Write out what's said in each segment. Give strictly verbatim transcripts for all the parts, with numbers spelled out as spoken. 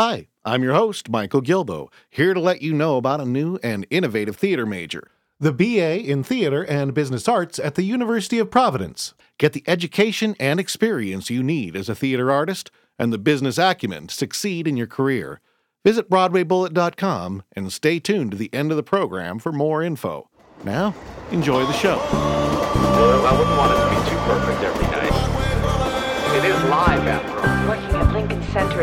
Hi, I'm your host, Michael Gilbo, here to let you know about a new and innovative theater major, the B A in Theater and Business Arts at the University of Providence. Get the education and experience you need as a theater artist and the business acumen to succeed in your career. Visit Broadway Bullet dot com and stay tuned to the end of the program for more info. Now, enjoy the show. Well, I wouldn't want it to be too perfect every night. It is live, after all. Working at Lincoln Center,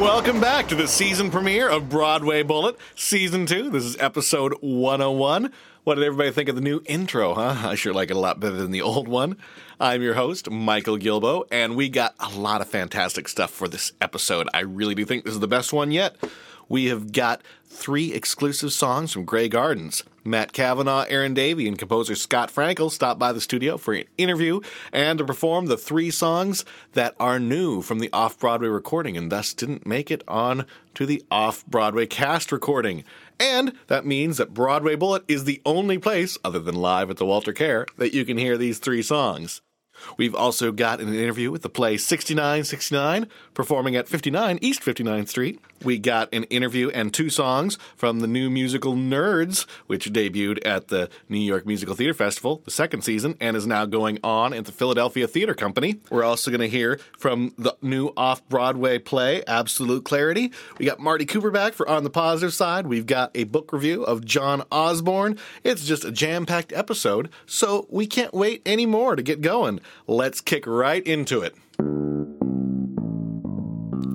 Welcome back to the season premiere of Broadway Bullet, Season two. This is Episode one oh one. What did everybody think of the new intro, huh? I sure like it a lot better than the old one. I'm your host, Michael Gilbo, and we got a lot of fantastic stuff for this episode. I really do think this is the best one yet. We have got three exclusive songs from Grey Gardens. Matt Cavanaugh, Aaron Davey, and composer Scott Frankel stopped by the studio for an interview and to perform the three songs that are new from the off-Broadway recording and thus didn't make it on to the off-Broadway cast recording. And that means that Broadway Bullet is the only place, other than live at the Walter Kerr, that you can hear these three songs. We've also got an interview with the play sixty-nine sixty-nine, performing at fifty-nine East fifty-ninth Street. We got an interview and two songs from the new musical Nerds, which debuted at the New York Musical Theater Festival, the second season, and is now going on at the Philadelphia Theater Company. We're also going to hear from the new off-Broadway play, Absolute Clarity. We got Marty Cooper back for On the Positive Side. We've got a book review of John Osborne. It's just a jam-packed episode, so we can't wait anymore to get going. Let's kick right into it.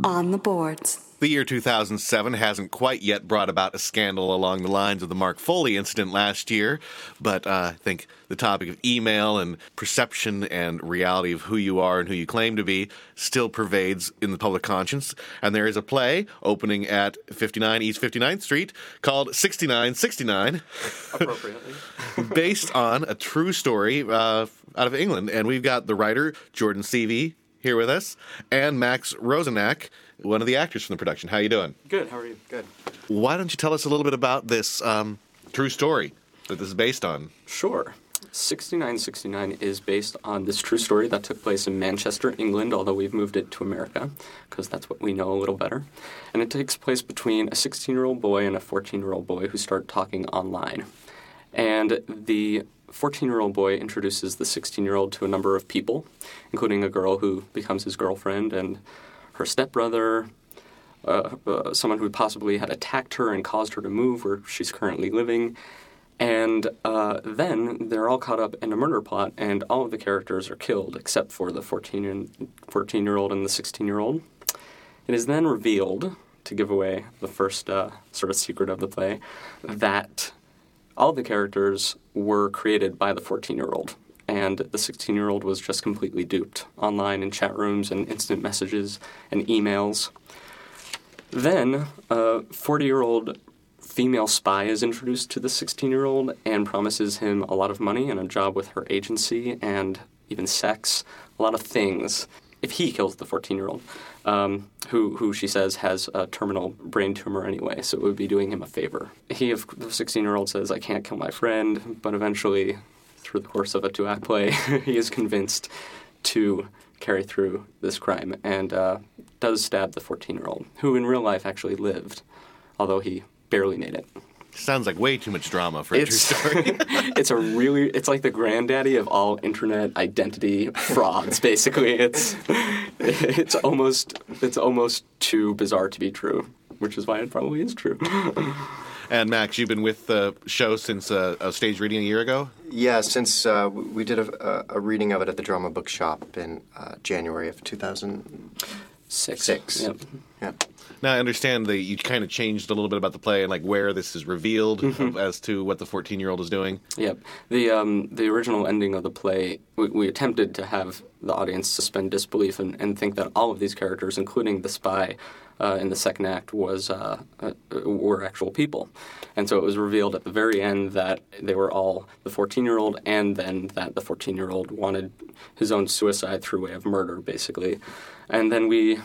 On the boards. The year two thousand seven hasn't quite yet brought about a scandal along the lines of the Mark Foley incident last year, but uh, I think the topic of email and perception and reality of who you are and who you claim to be still pervades in the public conscience. And there is a play opening at fifty-nine East fifty-ninth Street called sixty-nine sixty-nine, appropriately, based on a true story uh, out of England. And we've got the writer, Jordan Seavey, here with us, and Max Rosenak, one of the actors from the production. How you doing? Good. How are you? Good. Why don't you tell us a little bit about this um, true story that this is based on? Sure. sixty-nine sixty-nine is based on this true story that took place in Manchester, England, although we've moved it to America because that's what we know a little better. And it takes place between a sixteen-year-old boy and a fourteen-year-old boy who start talking online. And the fourteen-year-old boy introduces the sixteen-year-old to a number of people, including a girl who becomes his girlfriend and her stepbrother, uh, uh, someone who possibly had attacked her and caused her to move where she's currently living. And uh, then they're all caught up in a murder plot, and all of the characters are killed except for the fourteen-year-old and the sixteen-year-old. It is then revealed, to give away the first uh, sort of secret of the play, that all the characters were created by the fourteen-year-old, and the sixteen-year-old was just completely duped online in chat rooms and instant messages and emails. Then a forty-year-old female spy is introduced to the sixteen-year-old and promises him a lot of money and a job with her agency and even sex, a lot of things, if he kills the fourteen-year-old, um, who, who she says has a terminal brain tumor anyway, so it would be doing him a favor. He, of the sixteen-year-old, says, "I can't kill my friend," but eventually, through the course of a two-act play, he is convinced to carry through this crime and uh, does stab the fourteen-year-old, who in real life actually lived, although he barely made it. Sounds like way too much drama for a it's, true story. it's a really, it's like the granddaddy of all internet identity frauds. Basically, it's it's almost it's almost too bizarre to be true, which is why it probably is true. And Max, you've been with the show since uh, a stage reading a year ago. Yeah, since uh, we did a, a reading of it at the Drama Bookshop in uh, January of two thousand six. Six. Yep. Yep. Now I understand that you kind of changed a little bit about the play and like where this is revealed mm-hmm. as to what the fourteen-year-old is doing. Yep. The um, the original ending of the play, we, we attempted to have the audience suspend disbelief and, and think that all of these characters, including the spy uh, in the second act, was uh, uh, were actual people. And so it was revealed at the very end that they were all the fourteen-year-old, and then that the fourteen-year-old wanted his own suicide through way of murder, basically. And then we...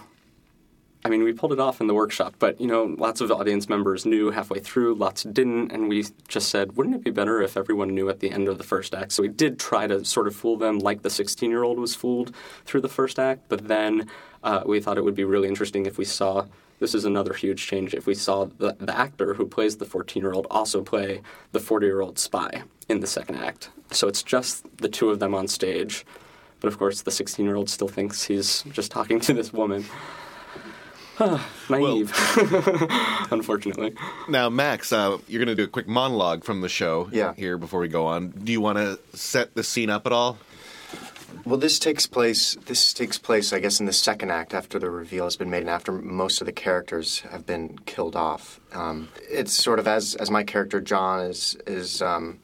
I mean, we pulled it off in the workshop, but, you know, lots of audience members knew halfway through, lots didn't, and we just said, wouldn't it be better if everyone knew at the end of the first act? So we did try to sort of fool them like the sixteen-year-old was fooled through the first act, but then uh, we thought it would be really interesting if we saw, this is another huge change, if we saw the, the actor who plays the fourteen-year-old also play the forty-year-old spy in the second act. So it's just the two of them on stage, but of course the sixteen-year-old still thinks he's just talking to this woman. Naive, well, unfortunately. Now, Max, uh, you're going to do a quick monologue from the show yeah. here before we go on. Do you want to set the scene up at all? Well, this takes place, This takes place, I guess, in the second act after the reveal has been made and after most of the characters have been killed off. Um, it's sort of as as my character John is is um,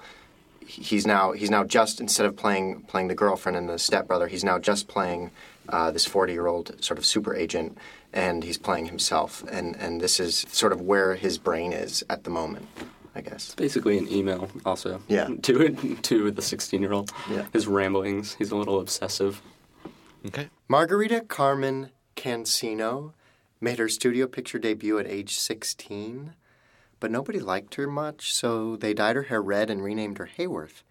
he's now he's now just instead of playing playing the girlfriend and the stepbrother, he's now just playing uh, this forty-year-old sort of super agent. And he's playing himself, and, and this is sort of where his brain is at the moment, I guess. It's basically an email, also. Yeah. To to the sixteen-year-old. Yeah. His ramblings. He's a little obsessive. Okay. Margarita Carmen Cancino made her studio picture debut at age sixteen, but nobody liked her much, so they dyed her hair red and renamed her Hayworth.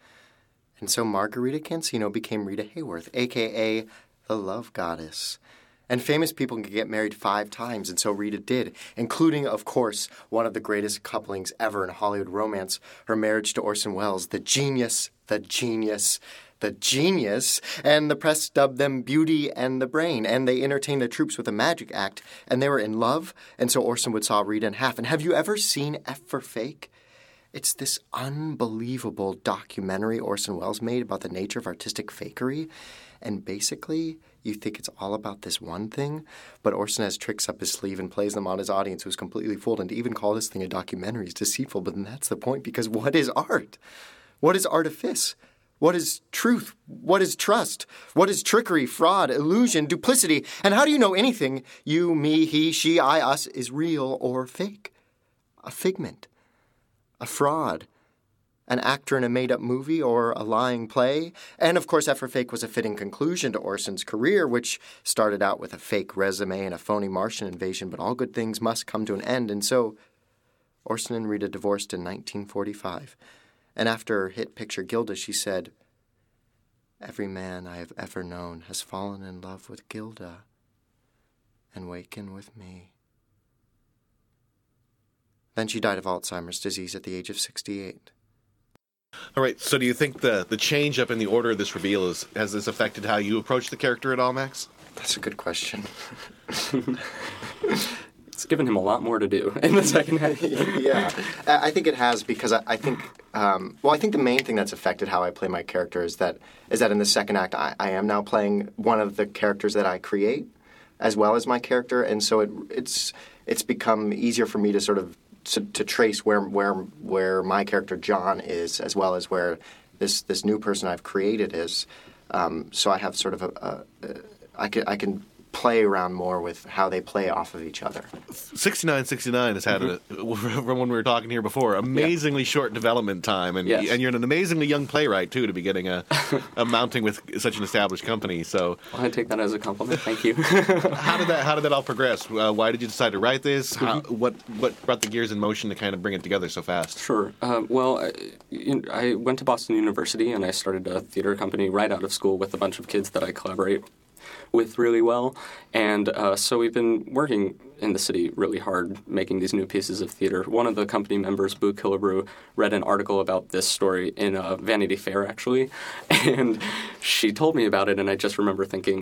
And so Margarita Cancino became Rita Hayworth, a k a the love goddess. And famous people can get married five times, and so Rita did, including, of course, one of the greatest couplings ever in Hollywood romance, her marriage to Orson Welles, the genius, the genius, the genius, and the press dubbed them Beauty and the Brain, and they entertained the troops with a magic act, and they were in love, and so Orson would saw Rita in half. And have you ever seen F for Fake? It's this unbelievable documentary Orson Welles made about the nature of artistic fakery, and basically... you think it's all about this one thing, but Orson has tricks up his sleeve and plays them on his audience who's completely fooled, and to even call this thing a documentary is deceitful, but then that's the point, because what is art? What is artifice? What is truth? What is trust? What is trickery, fraud, illusion, duplicity? And how do you know anything, you, me, he, she, I, us, is real or fake? A figment, a fraud. An actor in a made-up movie or a lying play. And, of course, F for Fake was a fitting conclusion to Orson's career, which started out with a fake resume and a phony Martian invasion, but all good things must come to an end. And so Orson and Rita divorced in nineteen forty-five. And after her hit picture Gilda, she said, "Every man I have ever known has fallen in love with Gilda and waken with me." Then she died of Alzheimer's disease at the age of sixty-eight. All right, so do you think the, the change up in the order of this reveal, is, has this affected how you approach the character at all, Max? That's a good question. It's given him a lot more to do in the second half. Yeah, I think it has because I, I think, um, well, I think the main thing that's affected how I play my character is that is that in the second act I, I am now playing one of the characters that I create as well as my character, and so it, it's it's become easier for me to sort of To, to trace where where where my character John is, as well as where this this new person I've created is, um, so I have sort of a, a, a I can I can play around more with how they play off of each other. sixty-nine sixty-nine has had mm-hmm. a, from when we were talking here before, amazingly yeah. short development time, and yes. and you're an amazingly young playwright too to be getting a, a mounting with such an established company. So well, I take that as a compliment. Thank you. how did that How did that all progress? Uh, why did you decide to write this? How, mm-hmm. What What brought the gears in motion to kind of bring it together so fast? Sure. Uh, well, I, you know, I went to Boston University and I started a theater company right out of school with a bunch of kids that I collaborate with. with really well, and uh, so we've been working in the city really hard making these new pieces of theater. One of the company members, Boo Killebrew, read an article about this story in uh, Vanity Fair, actually, and she told me about it, and I just remember thinking,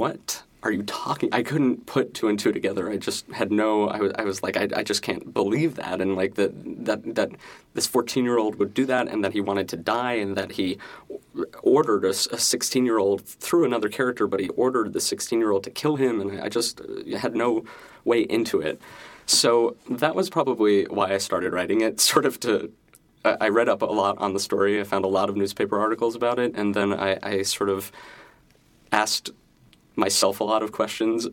what are you talking? I couldn't put two and two together. I just had no, I was, I was like, I, I just can't believe that. And like that, that, that this fourteen-year-old would do that and that he wanted to die and that he ordered a, a sixteen-year-old through another character, but he ordered the sixteen-year-old to kill him, and I just had no way into it. So that was probably why I started writing it, sort of to... I read up a lot on the story. I found a lot of newspaper articles about it, and then I, I sort of asked myself a lot of questions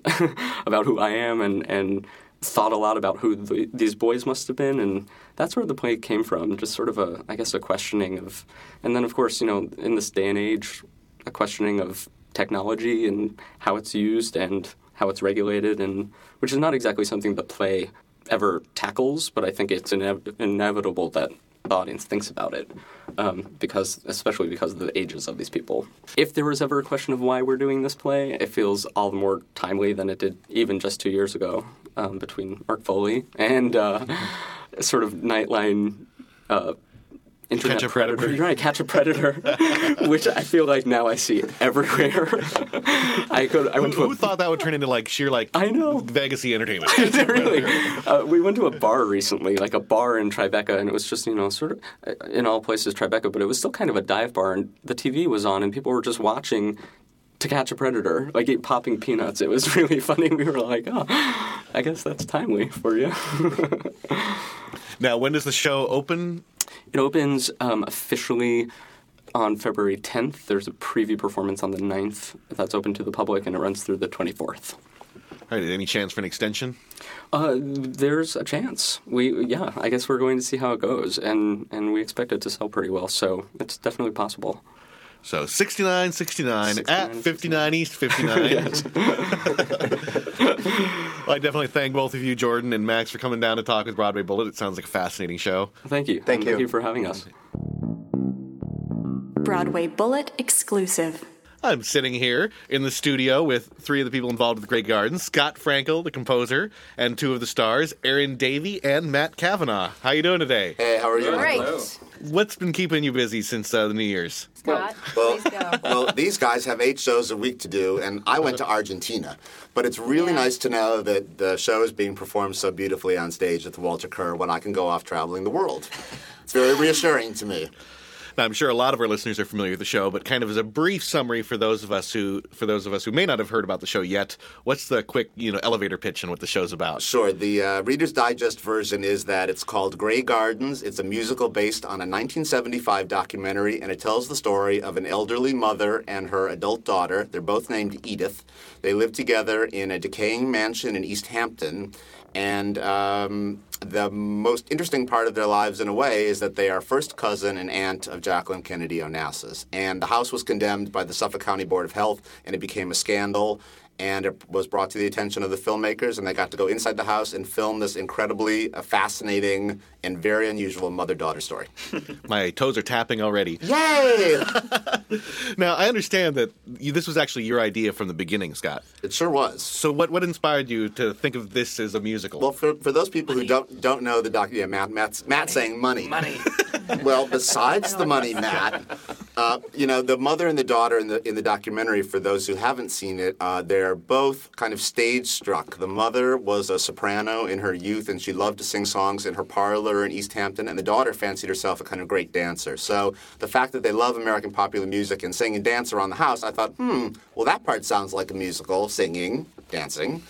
about who I am and, and thought a lot about who the, these boys must have been, and that's where the play came from, just sort of a, I guess, a questioning of... And then, of course, you know, in this day and age, a questioning of technology and how it's used and how it's regulated, and which is not exactly something the play ever tackles, but I think it's ine- inevitable that... the audience thinks about it, um, because especially because of the ages of these people. If there was ever a question of why we're doing this play, it feels all the more timely than it did even just two years ago, um, between Mark Foley and uh, sort of Nightline uh, internet catch a predator. predator. You're right, Catch a Predator, which I feel like now I see everywhere. I could. I went who, to a, who thought that would turn into like sheer like I know Vegas-y entertainment? Really, uh, we went to a bar recently, like a bar in Tribeca, and it was just you know sort of in all places Tribeca, but it was still kind of a dive bar, and the T V was on, and people were just watching To Catch a Predator, like popping peanuts. It was really funny. We were like, oh, I guess that's timely for you. Now, when does the show open? It opens um, officially on February tenth. There's a preview performance on the ninth. That's open to the public, and it runs through the twenty-fourth. All right. Any chance for an extension? Uh, there's a chance. We yeah. I guess we're going to see how it goes, and, and we expect it to sell pretty well, so it's definitely possible. So sixty-nine sixty-nine at fifty-nine East fifty-nine. Well, I definitely thank both of you, Jordan and Max, for coming down to talk with Broadway Bullet. It sounds like a fascinating show. Thank you. Thank you. Thank you for having us. Broadway Bullet exclusive. I'm sitting here in the studio with three of the people involved with the Grey Gardens, Scott Frankel, the composer, and two of the stars, Aaron Davey and Matt Cavanaugh. How you doing today? Hey, how are you? Great. Right. What's been keeping you busy since uh, the New Year's? Scott, well, please go. Well, these guys have eight shows a week to do, and I went to Argentina. But it's really yeah. nice to know that the show is being performed so beautifully on stage at the Walter Kerr when I can go off traveling the world. It's very reassuring to me. Now, I'm sure a lot of our listeners are familiar with the show, but kind of as a brief summary for those of us who for those of us who may not have heard about the show yet, what's the quick, you know, elevator pitch on what the show's about? Sure. The uh, Reader's Digest version is that it's called Grey Gardens. It's a musical based on a nineteen seventy-five documentary, and it tells the story of an elderly mother and her adult daughter. They're both named Edith. They live together in a decaying mansion in East Hampton, and... Um, The most interesting part of their lives, in a way, is that they are first cousin and aunt of Jacqueline Kennedy Onassis. And the house was condemned by the Suffolk County Board of Health, and it became a scandal. And it was brought to the attention of the filmmakers, and they got to go inside the house and film this incredibly fascinating and very unusual mother-daughter story. My toes are tapping already. Yay! Now, I understand that you, this was actually your idea from the beginning, Scott. It sure was. So what, what inspired you to think of this as a musical? Well, for, for those people money. who don't don't know the doc... Yeah, Matt, Matt's, Matt's saying money. Money. Well, besides the money, Matt, uh, you know, the mother and the daughter in the in the documentary, for those who haven't seen it, uh, they're both kind of stage struck. The mother was a soprano in her youth, and she loved to sing songs in her parlor in East Hampton, and the daughter fancied herself a kind of great dancer. So the fact that they love American popular music and sing and dance around the house, I thought, hmm, well, that part sounds like a musical, singing, dancing.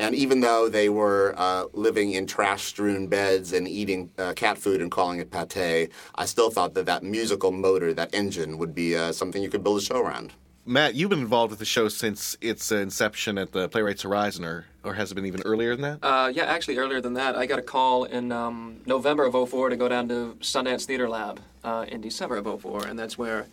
And even though they were uh, living in trash-strewn beds and eating uh, cat food and calling it pâté, I still thought that that musical motor, that engine, would be uh, something you could build a show around. Matt, you've been involved with the show since its inception at the Playwrights Horizons, or, or has it been even earlier than that? Uh, yeah, actually earlier than that. I got a call in um, November of oh four to go down to Sundance Theater Lab uh, in December of oh four, and that's where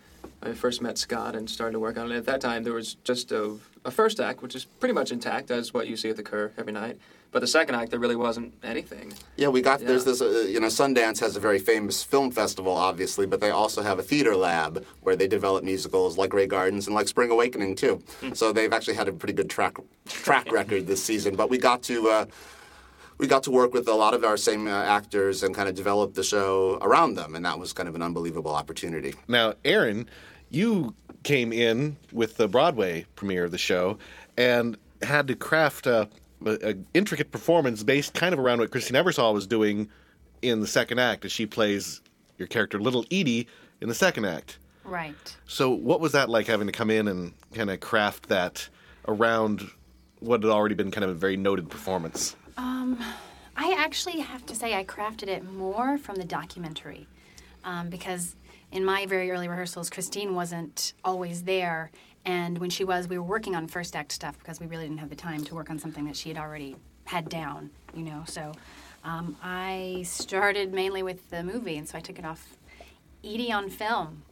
I first met Scott and started to work on it. At that time, there was just a, a first act, which is pretty much intact as what you see at the Kerr every night. But the second act, there really wasn't anything. Yeah, we got yeah. there's this, uh, you know, Sundance has a very famous film festival, obviously, but they also have a theater lab where they develop musicals like Grey Gardens and like Spring Awakening, too. Mm. So they've actually had a pretty good track track record this season. But we got to... Uh, We got to work with a lot of our same uh, actors and kind of develop the show around them, and that was kind of an unbelievable opportunity. Now, Aaron, you came in with the Broadway premiere of the show and had to craft a, a, a intricate performance based kind of around what Christine Ebersole was doing in the second act, as she plays your character Little Edie in the second act. Right. So what was that like, having to come in and kind of craft that around what had already been kind of a very noted performance? Um, I actually have to say I crafted it more from the documentary, um, because in my very early rehearsals, Christine wasn't always there, and when she was, we were working on first act stuff because we really didn't have the time to work on something that she had already had down, you know. So um, I started mainly with the movie, and so I took it off Edie on film.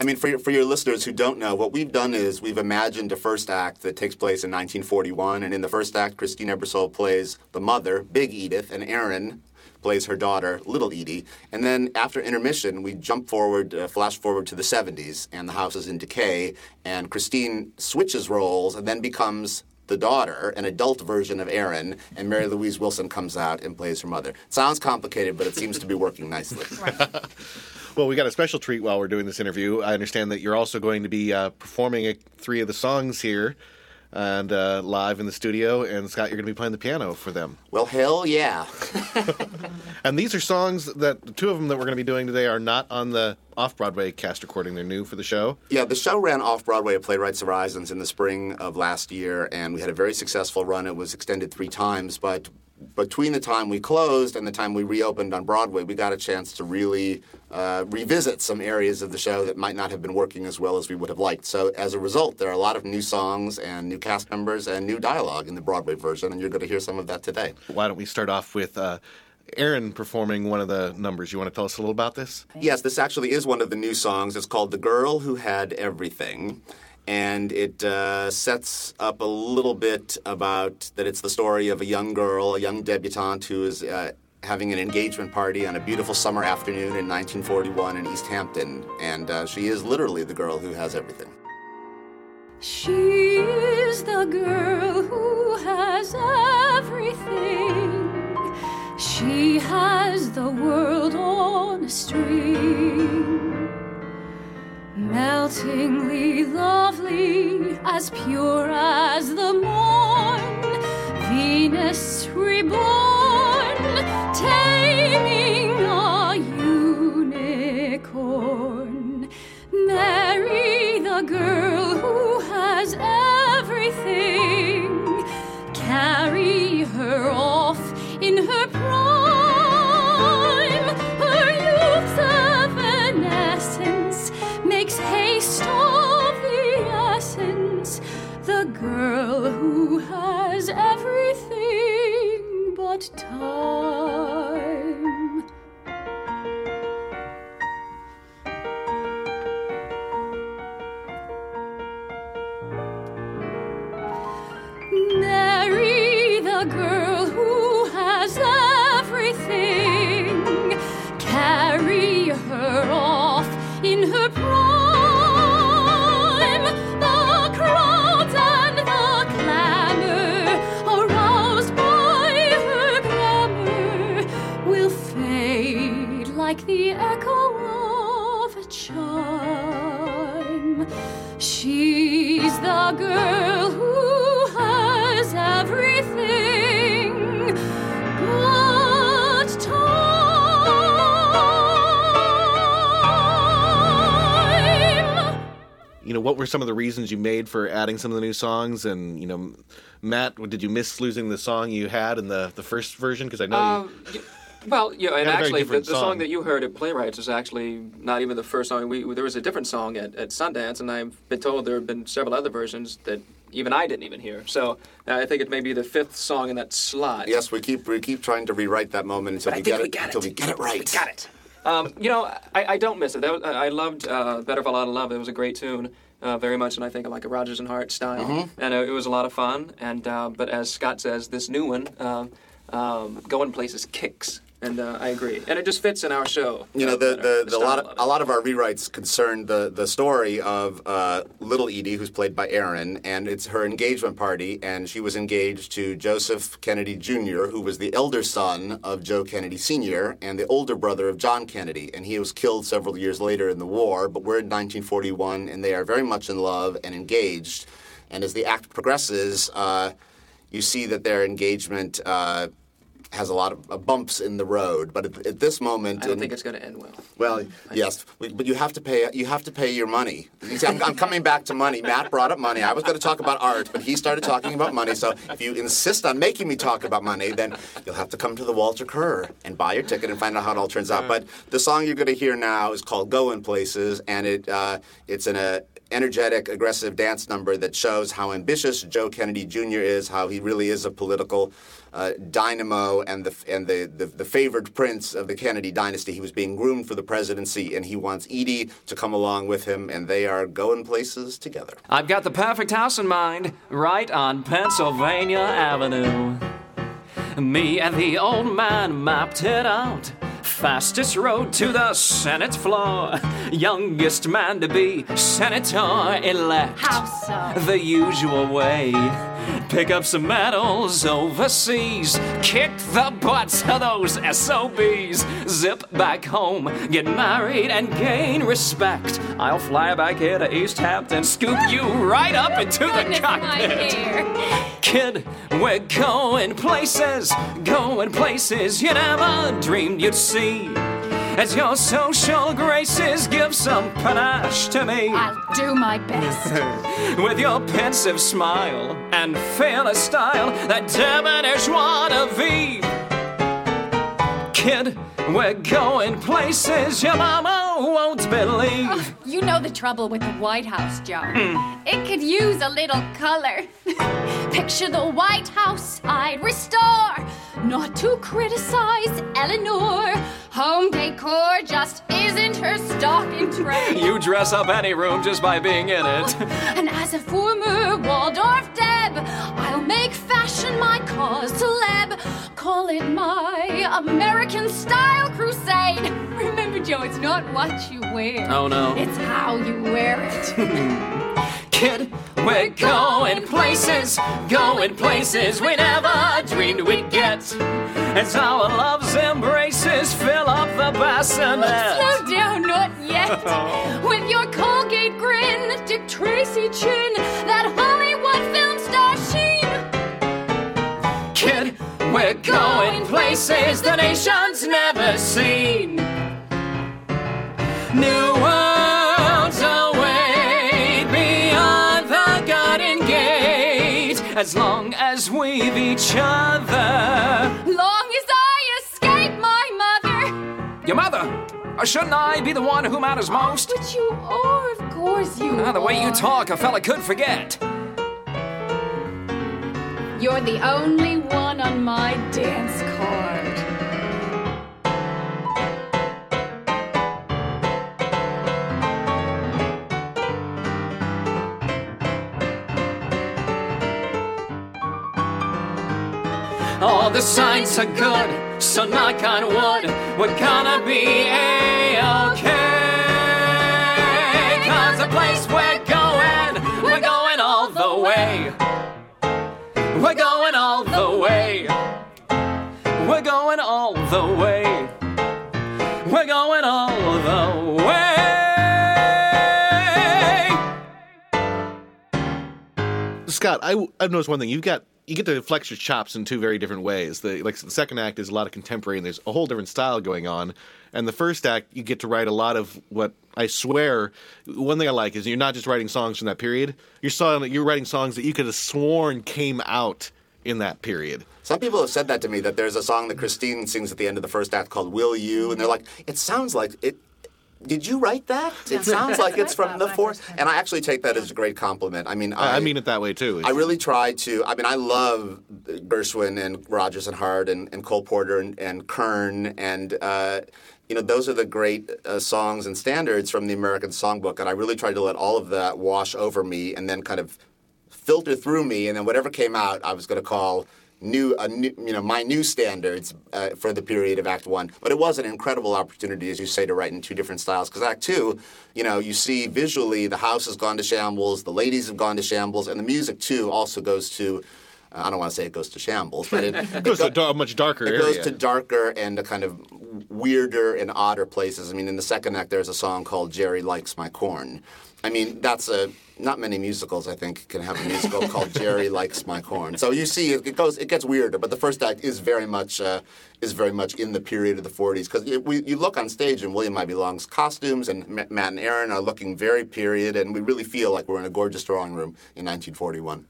I mean, for your, for your listeners who don't know, what we've done is we've imagined a first act that takes place in nineteen forty-one, and in the first act, Christine Ebersole plays the mother, Big Edith, and Aaron plays her daughter, Little Edie. And then after intermission, we jump forward, uh, flash forward to the seventies, and the house is in decay, and Christine switches roles and then becomes the daughter, an adult version of Aaron, and Mary Louise Wilson comes out and plays her mother. Sounds complicated, but it seems to be working nicely. Right. Well, we got a special treat while we're doing this interview. I understand that you're also going to be uh, performing a, three of the songs here and uh, live in the studio. And, Scott, you're going to be playing the piano for them. Well, hell yeah. And these are songs that, the two of them that we're going to be doing today are not on the off-Broadway cast recording. They're new for the show. Yeah, the show ran off-Broadway at Playwrights Horizons in the spring of last year, and we had a very successful run. It was extended three times, but between the time we closed and the time we reopened on Broadway, we got a chance to really uh, revisit some areas of the show that might not have been working as well as we would have liked. So as a result, there are a lot of new songs and new cast members and new dialogue in the Broadway version, and you're going to hear some of that today. Why don't we start off with Uh Aaron performing one of the numbers. You want to tell us a little about this? Yes, this actually is one of the new songs. It's called The Girl Who Had Everything. And it uh, sets up a little bit about that it's the story of a young girl, a young debutante who is uh, having an engagement party on a beautiful summer afternoon in nineteen forty-one in East Hampton. And uh, she is literally the girl who has everything. She is the girl who has everything. She has the world on a string, meltingly lovely, as pure as the morn, Venus reborn, taming a unicorn. Mary, the girl who has everything, carry her off in her prime, her youth's evanescence makes haste of the essence. The girl who has everything but time. Mary, the girl who everything, carry her off in her prime. The crowds and the clamor, aroused by her glamour, will fade like the echo of a chime. She's the girl who has everything. You know, what were some of the reasons you made for adding some of the new songs? And, you know, Matt, did you miss losing the song you had in the, the first version? Because I know um, you... Well, yeah, and actually, the, the song. song that you heard at Playwrights is actually not even the first song. We, there was a different song at, at Sundance, and I've been told there have been several other versions that even I didn't even hear. So uh, I think it may be the fifth song in that slot. Yes, we keep we keep trying to rewrite that moment until we get, we, it, until it. we get it right. We got it. Um, you know, I, I don't miss it. That was, I loved uh, Better for a Lot of Love. It was a great tune, uh, very much, and I think like a Rodgers and Hart style. Mm-hmm. And uh, it was a lot of fun. And uh, But as Scott says, this new one, uh, um, Going Places, kicks. And uh, I agree. And it just fits in our show. You know, the, the, the, the lot of, of a lot of our rewrites concerned the, the story of uh, Little Edie, who's played by Aaron, and it's her engagement party, and she was engaged to Joseph Kennedy Junior, who was the elder son of Joe Kennedy Senior and the older brother of John Kennedy, and he was killed several years later in the war, but we're in nineteen forty-one, and they are very much in love and engaged. And as the act progresses, uh, you see that their engagement Uh, has a lot of uh, bumps in the road, but at, at this moment, I don't in, think it's going to end well. Well, I yes, we, but you have to pay. You have to pay your money. You see, I'm, I'm coming back to money. Matt brought up money. I was going to talk about art, but he started talking about money. So if you insist on making me talk about money, then you'll have to come to the Walter Kerr and buy your ticket and find out how it all turns out. But the song you're going to hear now is called "Goin' Places," and it uh, it's an uh, energetic, aggressive dance number that shows how ambitious Joe Kennedy Junior is, how he really is a political Uh, dynamo and the and the, the the favored prince of the Kennedy dynasty. He was being groomed for the presidency, and he wants Edie to come along with him, and they are going places together. I've got the perfect house in mind, right on Pennsylvania Avenue. Me and the old man mapped it out. Fastest road to the Senate floor. Youngest man to be senator-elect. House up. The usual way. Pick up some medals overseas. Kick the butts of those S O Bs. Zip back home. Get married and gain respect. I'll fly back here to East Hampton. Scoop you right up into the cockpit. Kid, we're going places. Going places you never dreamed you'd see. As your social graces give some panache to me, I'll do my best. With your pensive smile and fearless style, that debonair joie de vivre. Kid, we're going places your mama won't believe. Oh, you know the trouble with the White House, Joe. Mm. It could use a little color. Picture the White House I'd restore. Not to criticize Eleanor. Home decor just isn't her stock in trade. You dress up any room just by being in it. And as a former Waldorf Deb, I'll make fashion my cause celeb. Call it my American style crusade. Remember, Joe, it's not what you wear. Oh, no. It's how you wear it. Kid, we're going places, going places we never dreamed we'd get. As our love's embraces fill up the bassinet. Slow down, not yet. With your Colgate grin, Dick Tracy chin, that Hollywood film star sheen. Kid, we're going places the nation's never seen. New worlds await beyond the garden gate. As long as we've each other. Long as I escape my mother. Your mother? Or shouldn't I be the one who matters most? But you are, of course you are. The way you talk, a fella could forget. You're the only one on my dance card. All the signs are good, so knock on wood, we're gonna be A-okay. 'Cause the place we're going, we're going all the way. We're going all the way. We're going all the way. We're going all the way. Scott, I, I've noticed one thing. You've got You get to flex your chops in two very different ways. The like the second act is a lot of contemporary, and there's a whole different style going on. And the first act, you get to write a lot of what I swear. One thing I like is you're not just writing songs from that period. You're song, you're writing songs that you could have sworn came out in that period. Some people have said that to me, that there's a song that Christine sings at the end of the first act called "Will You," and they're like, "It sounds like it." Did you write that? It sounds like it's from the fourth. And I actually take that as a great compliment. I mean, I, I mean it that way, too. I really try to. I mean, I love Gershwin and Rodgers and Hart and, and Cole Porter and, and Kern. And, uh, you know, those are the great uh, songs and standards from the American Songbook. And I really tried to let all of that wash over me and then kind of filter through me. And then whatever came out, I was going to call new, uh, new, you know, my new standards uh, for the period of Act One. But it was an incredible opportunity, as you say, to write in two different styles. Because Act Two, you know, you see visually the house has gone to shambles, the ladies have gone to shambles, and the music, too, also goes to I don't want to say it goes to shambles, but it, it goes it go, to a much darker it area. It goes to darker and a kind of weirder and odder places. I mean, in the second act, there's a song called Jerry Likes My Corn. I mean, that's a not many musicals, I think, can have a musical called Jerry Likes My Corn. So you see, it goes, it gets weirder. But the first act is very much uh, is very much in the period of the forties, because you look on stage in William Ivy Long's costumes, and Matt and Aaron are looking very period, and we really feel like we're in a gorgeous drawing room in nineteen forty-one.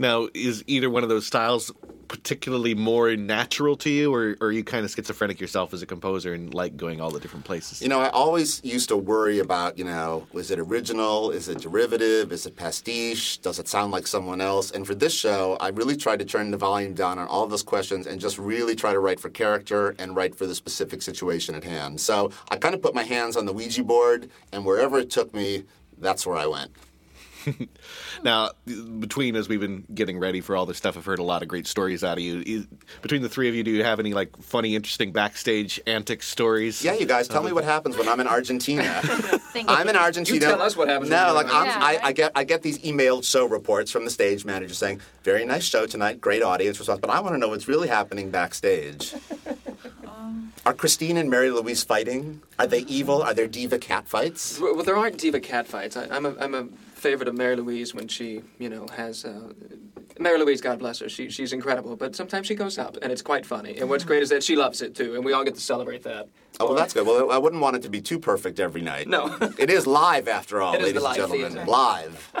Now, is either one of those styles particularly more natural to you, or, or are you kind of schizophrenic yourself as a composer and like going all the different places? You know, I always used to worry about, you know, is it original? Is it derivative? Is it pastiche? Does it sound like someone else? And for this show, I really tried to turn the volume down on all those questions and just really try to write for character and write for the specific situation at hand. So I kind of put my hands on the Ouija board, and wherever it took me, that's where I went. Now, between as we've been getting ready for all this stuff, I've heard a lot of great stories out of you. Is, between the three of you, do you have any like funny, interesting backstage antics stories? Yeah, you guys, tell uh, me what happens when I'm in Argentina. I'm in Argentina. You tell us what happens. No, when like I'm, yeah, right? I, I get I get these emailed show reports from the stage manager saying, "Very nice show tonight, great audience response," but I want to know what's really happening backstage. Are Christine and Mary Louise fighting? Are they evil? Are there diva catfights? Well, there aren't diva catfights. I, I'm a I'm a favorite of Mary Louise when she, you know, has... Uh, Mary Louise, God bless her, she she's incredible, but sometimes she goes up, and it's quite funny. And what's great is that she loves it, too, and we all get to celebrate that. Oh, well, that's good. Well, I wouldn't want it to be too perfect every night. No. It is live, after all, ladies and gentlemen. Theater. Live.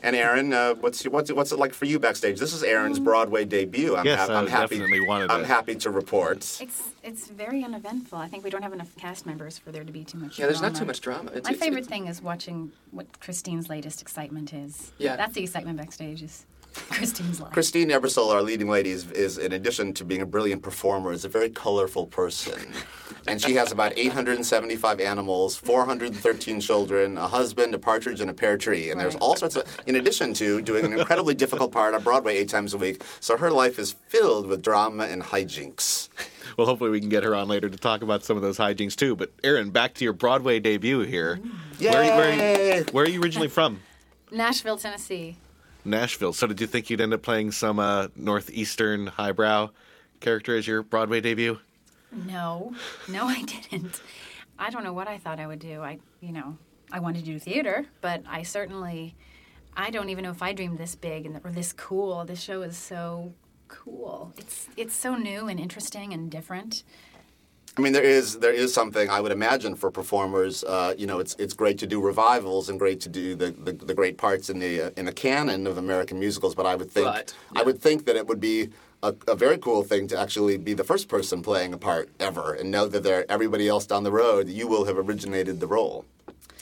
And Aaron, uh, what's what's what's it like for you backstage? This is Aaron's Broadway debut. I'm yes, ha- I'm happy. Definitely wanted I'm it. happy to report. It's it's very uneventful. I think we don't have enough cast members for there to be too much. Yeah, drama. There's not too much drama. It's, My it's, favorite it's, thing is watching what Christine's latest excitement is. Yeah, that's the excitement backstage. Is Christine's life. Christine Ebersole, our leading lady, is, is, in addition to being a brilliant performer, is a very colorful person. And she has about eight hundred seventy-five animals, four hundred thirteen children, a husband, a partridge, and a pear tree. And right. There's all sorts of... In addition to doing an incredibly difficult part on Broadway eight times a week, so her life is filled with drama and hijinks. Well, hopefully we can get her on later to talk about some of those hijinks, too. But, Aaron, back to your Broadway debut here. Yay! Where, where, where are you originally from? Nashville, Tennessee. Nashville. So did you think you'd end up playing some uh, northeastern highbrow character as your Broadway debut? No. No, I didn't. I don't know what I thought I would do. I, you know, I wanted to do theater, but I certainly, I don't even know if I dreamed this big and or this cool. This show is so cool. It's it's so new and interesting and different. I mean, there is there is something I would imagine for performers. Uh, you know, it's it's great to do revivals and great to do the, the, the great parts in the uh, in the canon of American musicals. But I would think right. yeah. I would think that it would be a, a very cool thing to actually be the first person playing a part ever and know that there everybody else down the road you will have originated the role.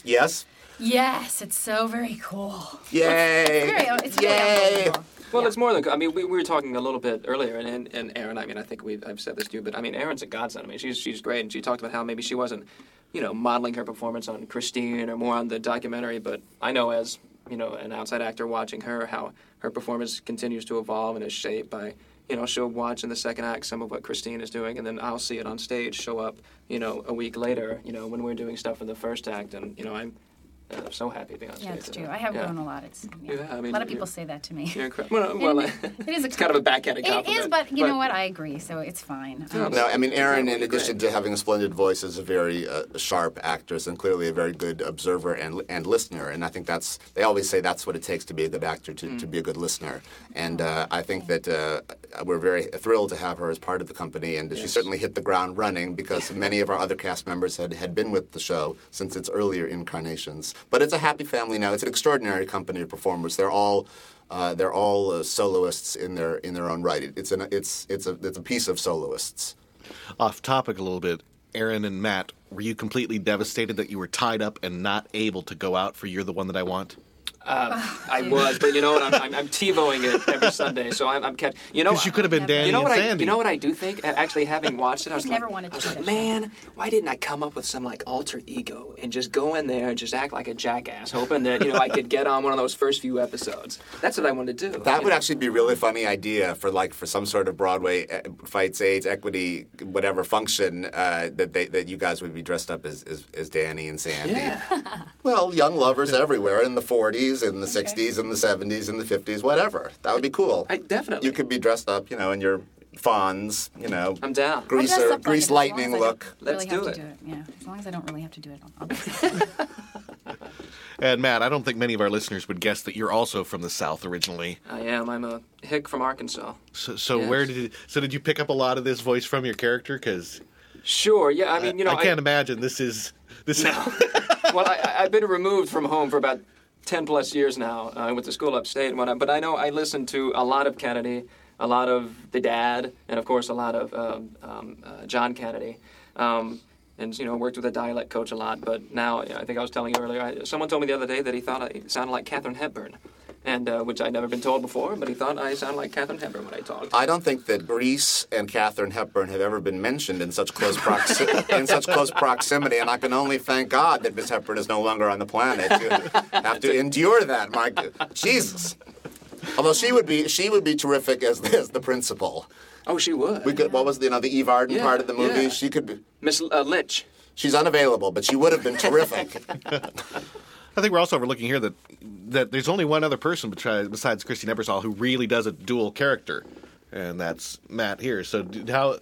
Yes. Yes, it's so very cool. Yay! It's very, it's Yay! Cool. Well, yeah. It's more than good. I mean, we, we were talking a little bit earlier, and, and, and Aaron, I mean, I think we I've said this to you, but I mean, Aaron's a godsend. I mean, she's she's great, and she talked about how maybe she wasn't, you know, modeling her performance on Christine or more on the documentary, but I know as, you know, an outside actor watching her, how her performance continues to evolve and is shaped by, you know, she'll watch in the second act some of what Christine is doing, and then I'll see it on stage show up, you know, a week later, you know, when we're doing stuff in the first act, and, you know, I'm... Yeah, I'm so happy to be on stage. Yeah, it's true. I have yeah. grown a lot. It's, yeah. Yeah, I mean, a lot of people say that to me. You're incredible. Well, well, it, it is a, it's kind of a backhanded compliment. It is, but you but, know what? I agree, so it's fine. Um, no, I mean, Aaron, in addition to having a splendid voice, is a very uh, sharp actress and clearly a very good observer and and listener. And I think that's, they always say that's what it takes to be a good actor, to, mm. to be a good listener. And uh, I think that uh, we're very thrilled to have her as part of the company. And yes. She certainly hit the ground running because many of our other cast members had, had been with the show since its earlier incarnations. But it's a happy family now. It's an extraordinary company of performers. They're all, uh, they're all uh, soloists in their in their own right. It, it's an it's it's a it's a piece of soloists. Off topic a little bit. Aaron and Matt, were you completely devastated that you were tied up and not able to go out for "You're the One That I Want"? Um, oh, I was, but you know what? I'm, I'm, I'm TiVoing it every Sunday, so I'm, I'm kept. You know, because you could have been Danny you know and I, Sandy. You know what I do think? Actually, having watched it, I was never like, wanted to I was like, man, why didn't I come up with some like alter ego and just go in there and just act like a jackass, hoping that you know I could get on one of those first few episodes. That's what I wanted to do. That would know? actually be a really funny idea for like for some sort of Broadway fights, AIDS, equity, whatever function uh, that they, that you guys would be dressed up as as, as Danny and Sandy. Yeah. Well, young lovers everywhere in the forties. fifties and the okay. sixties and the seventies and the fifties, whatever. That would be cool. I definitely. You could be dressed up, you know, in your Fonz, you know. I'm down. Greaser, like Grease it, Lightning as as look. Really Let's do it. do it. Yeah, as long as I don't really have to do it, I'll be fine. And Matt, I don't think many of our listeners would guess that you're also from the South originally. I am. I'm a hick from Arkansas. So, so yes. where did so did you pick up a lot of this voice from your character? Because sure, yeah. I mean, you know, I, I can't I, imagine this is this. No. Well, I, I've been removed from home for about ten plus years now. I went to school upstate and whatnot, but I know I listened to a lot of Kennedy, a lot of the Dad, and of course a lot of um, um, uh, John Kennedy. Um, And, you know, worked with a dialect coach a lot. But now, I think I was telling you earlier, I, someone told me the other day that he thought I sounded like Katharine Hepburn, and uh, which I'd never been told before, but he thought I sounded like Katharine Hepburn when I talked. I don't think that Grease and Katharine Hepburn have ever been mentioned in such close, proxi- in such close proximity, and I can only thank God that Miss Hepburn is no longer on the planet to have to endure that, my Jesus. Although she would be she would be terrific as, as the principal. Oh, she would. We could, what was the, you know, the Eve Arden yeah, part of the movie? Yeah. She could be... Miss uh, Litch. She's unavailable, but she would have been terrific. I think we're also overlooking here that that there's only one other person besides Christine Ebersole who really does a dual character, and that's Matt here. So do, how do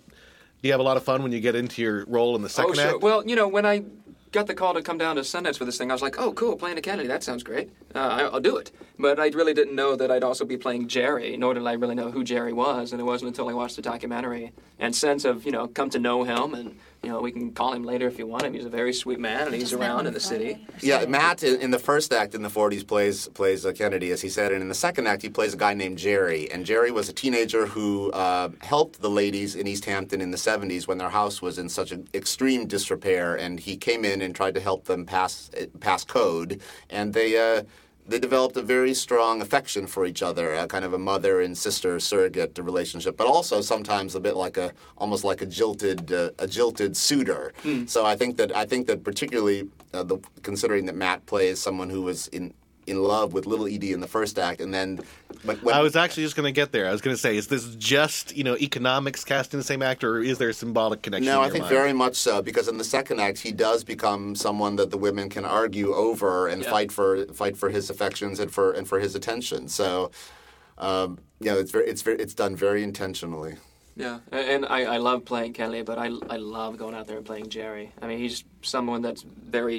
you have a lot of fun when you get into your role in the second oh, sure. act? Well, you know, when I got the call to come down to Sundance for this thing, I was like, oh, cool, playing a Kennedy, that sounds great. Uh, I'll do it. But I really didn't know that I'd also be playing Jerry, nor did I really know who Jerry was, and it wasn't until I watched the documentary and since I've, you know, come to know him, and, you know, we can call him later if you want him. He's a very sweet man, and he's around in the city. Yeah, Matt, in the first act in the forties, plays plays a Kennedy, as he said, and in the second act, he plays a guy named Jerry, and Jerry was a teenager who uh, helped the ladies in East Hampton in the seventies when their house was in such an extreme disrepair, and he came in and tried to help them pass pass code, and they... Uh, They developed a very strong affection for each other, a kind of a mother and sister surrogate relationship, but also sometimes a bit like a, almost like a jilted, uh, a jilted suitor. Mm. So I think that I think that particularly, uh, the, considering that Matt plays someone who was in. in love with little Edie in the first act, and then... But when, I was actually just going to get there. I was going to say, is this just, you know, economics cast in the same act, or is there a symbolic connection? No, I think mind? very much so, because in the second act, he does become someone that the women can argue over and yeah. fight for fight for his affections and for and for his attention. So, um, you know, it's very, it's very, it's done very intentionally. Yeah, and I, I love playing Kelly, but I, I love going out there and playing Jerry. I mean, he's someone that's very...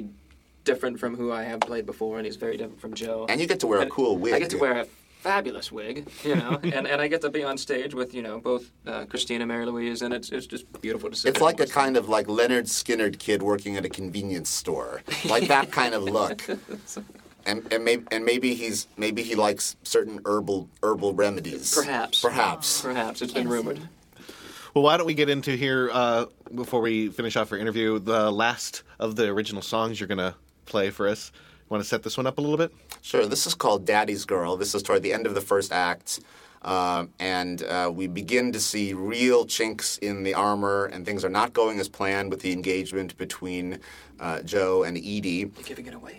different from who I have played before, and he's very different from Joe. And you get to wear and a cool wig. I get to wear a fabulous wig, you know, and, and I get to be on stage with, you know, both uh, Christine and Mary Louise, and it's it's just beautiful to see. It's like a kind of like Leonard Skinner kid working at a convenience store, like that kind of look. And and maybe and maybe he's maybe he likes certain herbal herbal remedies. Perhaps. Perhaps. Oh. Perhaps it's yes. been rumored. Well, why don't we get into here uh, before we finish off our interview? The last of the original songs you're gonna play for us. Want to set this one up a little bit? Sure. This is called Daddy's Girl. This is toward the end of the first act. Uh, and uh, we begin to see real chinks in the armor, and things are not going as planned with the engagement between uh, Joe and Edie. You're giving it away.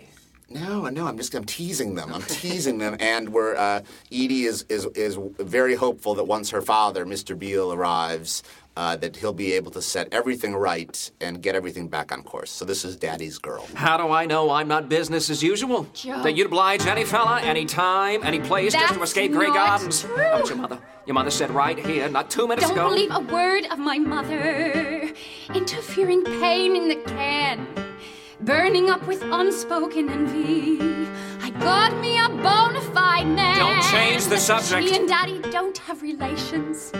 No, no, I'm just I'm teasing them. I'm teasing them. And we're, uh, Edie is, is, is very hopeful that once her father, Mister Beale, arrives, Uh, that he'll be able to set everything right and get everything back on course. So this is Daddy's Girl. How do I know I'm not business as usual? Joe. That you'd oblige any fella, any time, any place That's just to escape Grey Gardens. True. Oh, it's your mother. Your mother said right here, not two minutes Don't ago. Don't believe a word of my mother. Interfering pain in the can. Burning up with unspoken envy. I got me a bona fide man. Don't change the subject. She and Daddy don't have relations.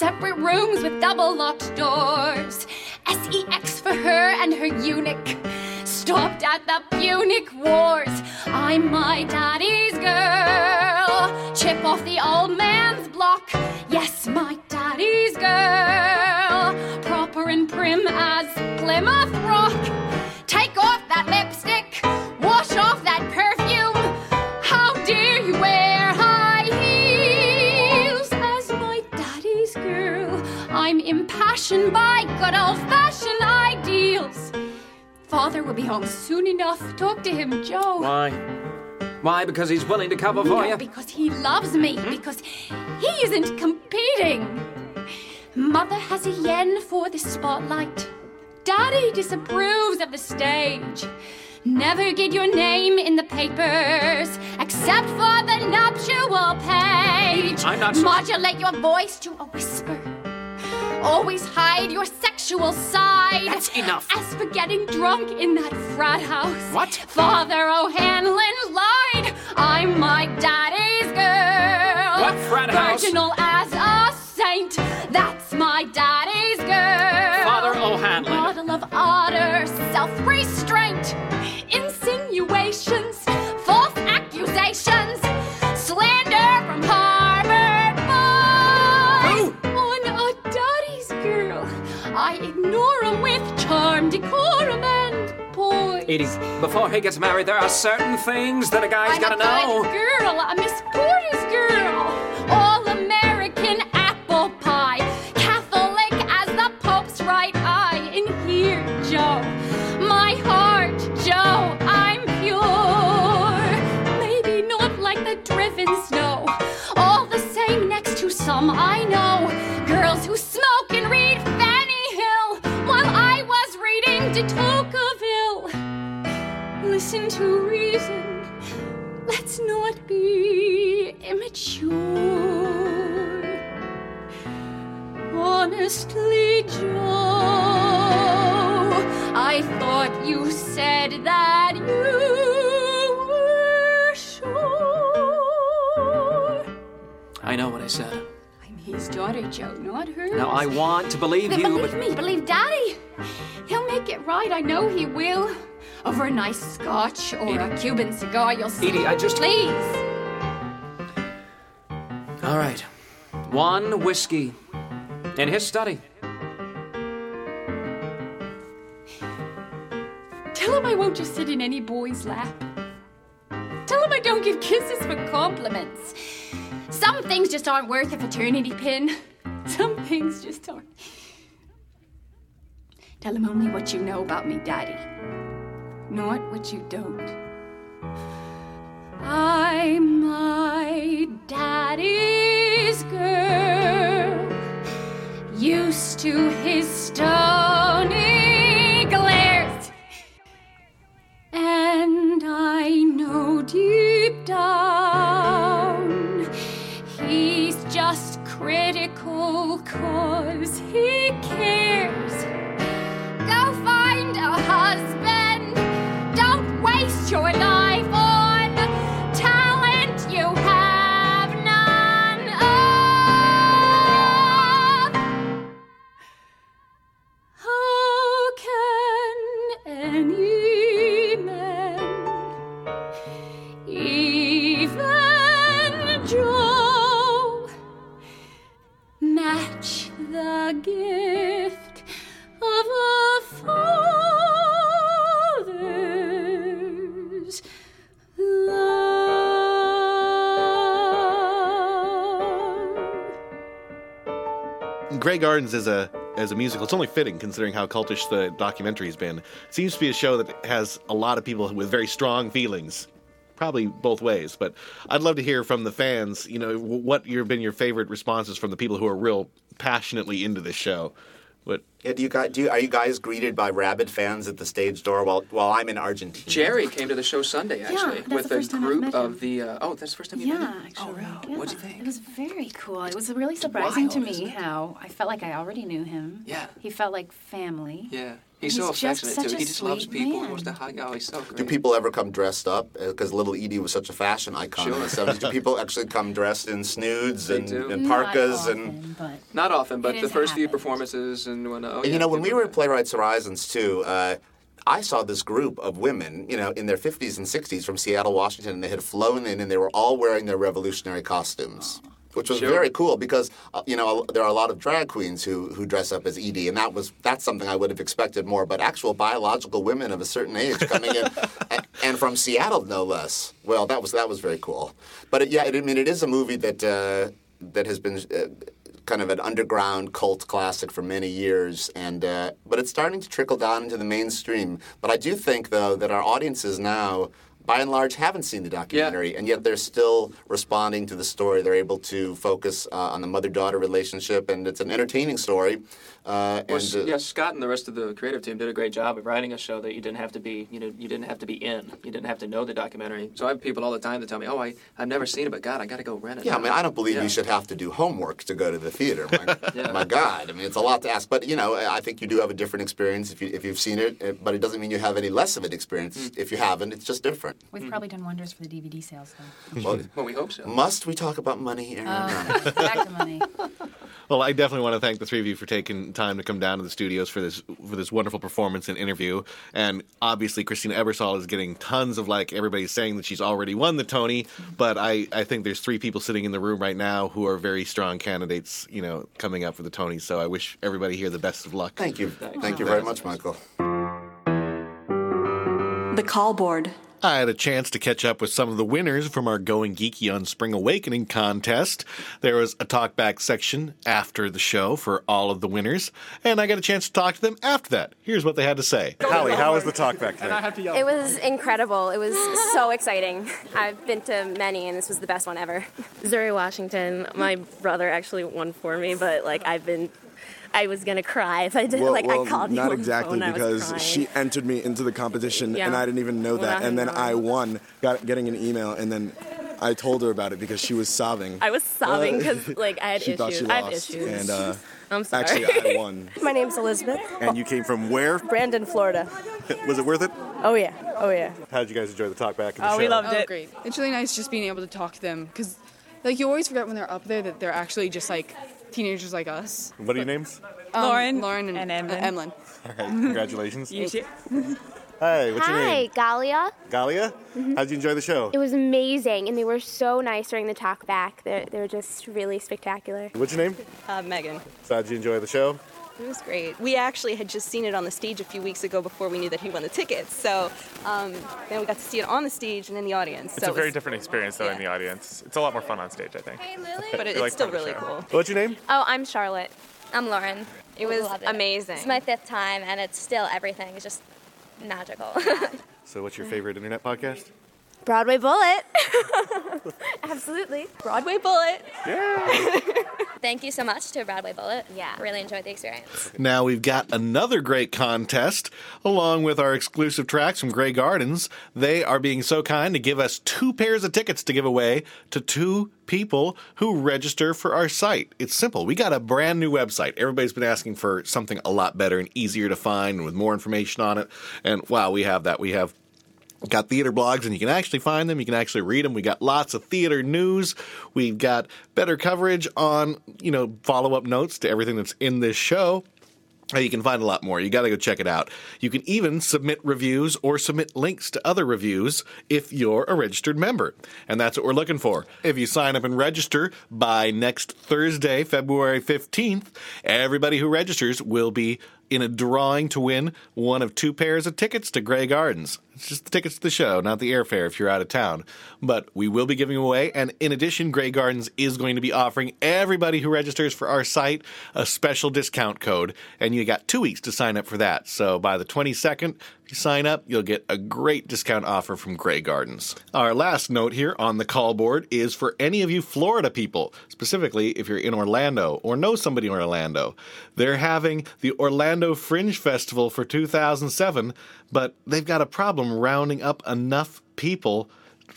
Separate rooms with double locked doors. S E X for her and her eunuch. Stopped at the Punic Wars. I'm my daddy's girl. Chip off the old man's block. Yes, my daddy's girl. Proper and prim as Plymouth Rock. Take off that lipstick. Wash off that perfume. How dare you wear high heels as my daddy's girl? I'm impassioned by good old-fashioned ideals. Father will be home soon enough. Talk to him, Joe. Why? Why? Because he's willing to cover for no, you? Because he loves me. Hmm? Because he isn't competing. Mother has a yen for the spotlight. Daddy disapproves of the stage. Never get your name in the papers, except for the nuptial page. I'm not... Modulate your voice to a whisper. Always hide your sexual side. That's enough. As for getting drunk in that frat house. What? Father O'Hanlon lied. I'm my daddy's girl. What frat house? Virginal as a saint. That's my daddy's girl. Father O'Hanlon. Model of honor, self-restraint. Insinuations, false accusations, slander from Harvard boys. Ooh. On a daddy's girl, I ignore him with charm, decorum, and poise. It is before he gets married, there are certain things that a guy's I'm gotta a know. Daddy's girl, a Miss Porter's girl, all American apple pie, Catholic as the Pope's right eye. In here, Joe, my heart, Joe. Snow. All the same, next to some I know. Girls who smoke and read Fanny Hill while I was reading de Tocqueville. Listen to reason. Let's not be immature. Honestly, Joe, I thought you said that you were sure. I know what I said. I'm his daughter, Joe, not hers. Now, I want to believe you, believe but... Believe me, believe Daddy. He'll make it right, I know he will. Over a nice scotch or Edie. a Cuban cigar, you'll see. Edie, I just... Please. All right. One whiskey in his study. Tell him I won't just sit in any boy's lap. Tell him I don't give kisses for compliments. Some things just aren't worth a fraternity pin. Some things just aren't. Tell him only what you know about me, Daddy. Not what you don't. I'm my daddy's girl. Used to his stony glares. And I know deep down he's just critical 'cause he cares. Go find a husband. Don't waste your life on talent you have none of. How can any man, even John, match the gift of a father's love? Grey Gardens is a as a musical. It's only fitting considering how cultish the documentary's been. It seems to be a show that has a lot of people with very strong feelings. Probably both ways, but I'd love to hear from the fans, you know, what have been your favorite responses from the people who are real passionately into this show. But yeah, do you guys, do you, are you guys greeted by rabid fans at the stage door while while I'm in Argentina? Jerry came to the show Sunday, actually, yeah, with a group of the, uh, oh, that's the first time you yeah, met him? Actually, oh, wow. Yeah. What'd you think? It was very cool. It was really surprising Wild, to me how I felt like I already knew him. Yeah. He felt like family. Yeah. He's, he's so affectionate, too. He just loves people. He wants to hug out. He's so great. Do people ever come dressed up? Because little Edie was such a fashion icon. Sure. In the seventies. Do people actually come dressed in snoods and, and parkas? Not often, and... Not often, but the first few performances and when... Oh, and, yeah, you know, when we were at Playwrights Horizons, too, uh, I saw this group of women, you know, in their fifties and sixties from Seattle, Washington, and they had flown in, and they were all wearing their revolutionary costumes. Oh. Which was sure. very cool because, uh, you know, there are a lot of drag queens who, who dress up as Edie, and that was that's something I would have expected more. But actual biological women of a certain age coming in, and, and from Seattle, no less. Well, that was that was very cool. But, it, yeah, it, I mean, it is a movie that, uh, that has been uh, kind of an underground cult classic for many years, and uh, but it's starting to trickle down into the mainstream. But I do think, though, that our audiences now by and large, haven't seen the documentary, yeah. and yet they're still responding to the story. They're able to focus uh, on the mother-daughter relationship, and it's an entertaining story. Uh, well, and, uh, yeah, Scott and the rest of the creative team did a great job of writing a show that you didn't have to be, you know, you didn't have to be in. You didn't have to know the documentary. So I have people all the time that tell me, "Oh, I, I've never seen it, but God, I got to go rent it." Yeah, now. I mean, I don't believe yeah. you should have to do homework to go to the theater. My, yeah. my God, I mean, it's a lot to ask. But you know, I think you do have a different experience if you if you've seen it. But it doesn't mean you have any less of an experience mm. if you haven't. It's just different. We've mm. probably done wonders for the D V D sales, though. Well, well we hope so. Must we talk about money, Aaron? Uh, back to money. Well, I definitely want to thank the three of you for taking time to come down to the studios for this for this wonderful performance and interview. And obviously, Christine Ebersole is getting tons of, like, everybody's saying that she's already won the Tony. But I, I think there's three people sitting in the room right now who are very strong candidates, you know, coming up for the Tony. So I wish everybody here the best of luck. Thank you. Thank, thank you very much, Michael. The Call Board. I had a chance to catch up with some of the winners from our Going Geeky on Spring Awakening contest. There was a talkback section after the show for all of the winners, and I got a chance to talk to them after that. Here's what they had to say. Hallie, how was the talkback today? It was incredible. It was so exciting. I've been to many, and this was the best one ever. Missouri, Washington. My brother actually won for me, but like I've been... I was going to cry if I did. Well, like, well, I called not you exactly because she entered me into the competition, yeah. and I didn't even know that. Well, and then know. I won, got getting an email, and then I told her about it because she was sobbing. I was sobbing because, uh, like, I had she issues. Thought she lost, I have issues. And, uh, I'm sorry. Actually, I won. My name's Elizabeth. And you came from where? Brandon, Florida. Was it worth it? Oh, yeah. Oh, yeah. How did you guys enjoy the talk back in the oh, show? Oh, we loved it. Oh, great. It's really nice just being able to talk to them because, like, you always forget when they're up there that they're actually just, like, teenagers like us. What are your names? Um, Lauren. Lauren and, and Emlyn. Uh, All right, congratulations. You too. Hi, what's Hi, your name? Hi, Galia. Galia? Mm-hmm. How did you enjoy the show? It was amazing, and they were so nice during the talk back. They were just really spectacular. What's your name? Uh, Megan. So how did you enjoy the show? It was great. We actually had just seen it on the stage a few weeks ago before we knew that he won the tickets. So um, then we got to see it on the stage and in the audience. It's so a very it was, different experience, though, yeah. in the audience. It's a lot more fun on stage, I think. Hey, Lily. But it, it's like still really cool. What's your name? Oh, I'm Charlotte. I'm Lauren. It was it. amazing. It's my fifth time, and it's still everything. It's just magical. So what's your favorite internet podcast? Broadway Bullet. Absolutely. Broadway Bullet. Yeah. Thank you so much to Broadway Bullet. Yeah. Really enjoyed the experience. Now we've got another great contest, along with our exclusive tracks from Grey Gardens. They are being so kind to give us two pairs of tickets to give away to two people who register for our site. It's simple. We got a brand new website. Everybody's been asking for something a lot better and easier to find and with more information on it. And wow, we have that. We have got theater blogs, and you can actually find them. You can actually read them. We got lots of theater news. We've got better coverage on, you know, follow-up notes to everything that's in this show. You can find a lot more. You got to go check it out. You can even submit reviews or submit links to other reviews if you're a registered member. And that's what we're looking for. If you sign up and register by next Thursday, February fifteenth, everybody who registers will be in a drawing to win one of two pairs of tickets to Grey Gardens. It's just the tickets to the show, not the airfare if you're out of town. But we will be giving away, and in addition, Grey Gardens is going to be offering everybody who registers for our site a special discount code, and you got two weeks to sign up for that. So by the twenty-second, if you sign up, you'll get a great discount offer from Grey Gardens. Our last note here on the call board is for any of you Florida people, specifically if you're in Orlando or know somebody in Orlando. They're having the Orlando Fringe Festival for two thousand seven, but they've got a problem rounding up enough people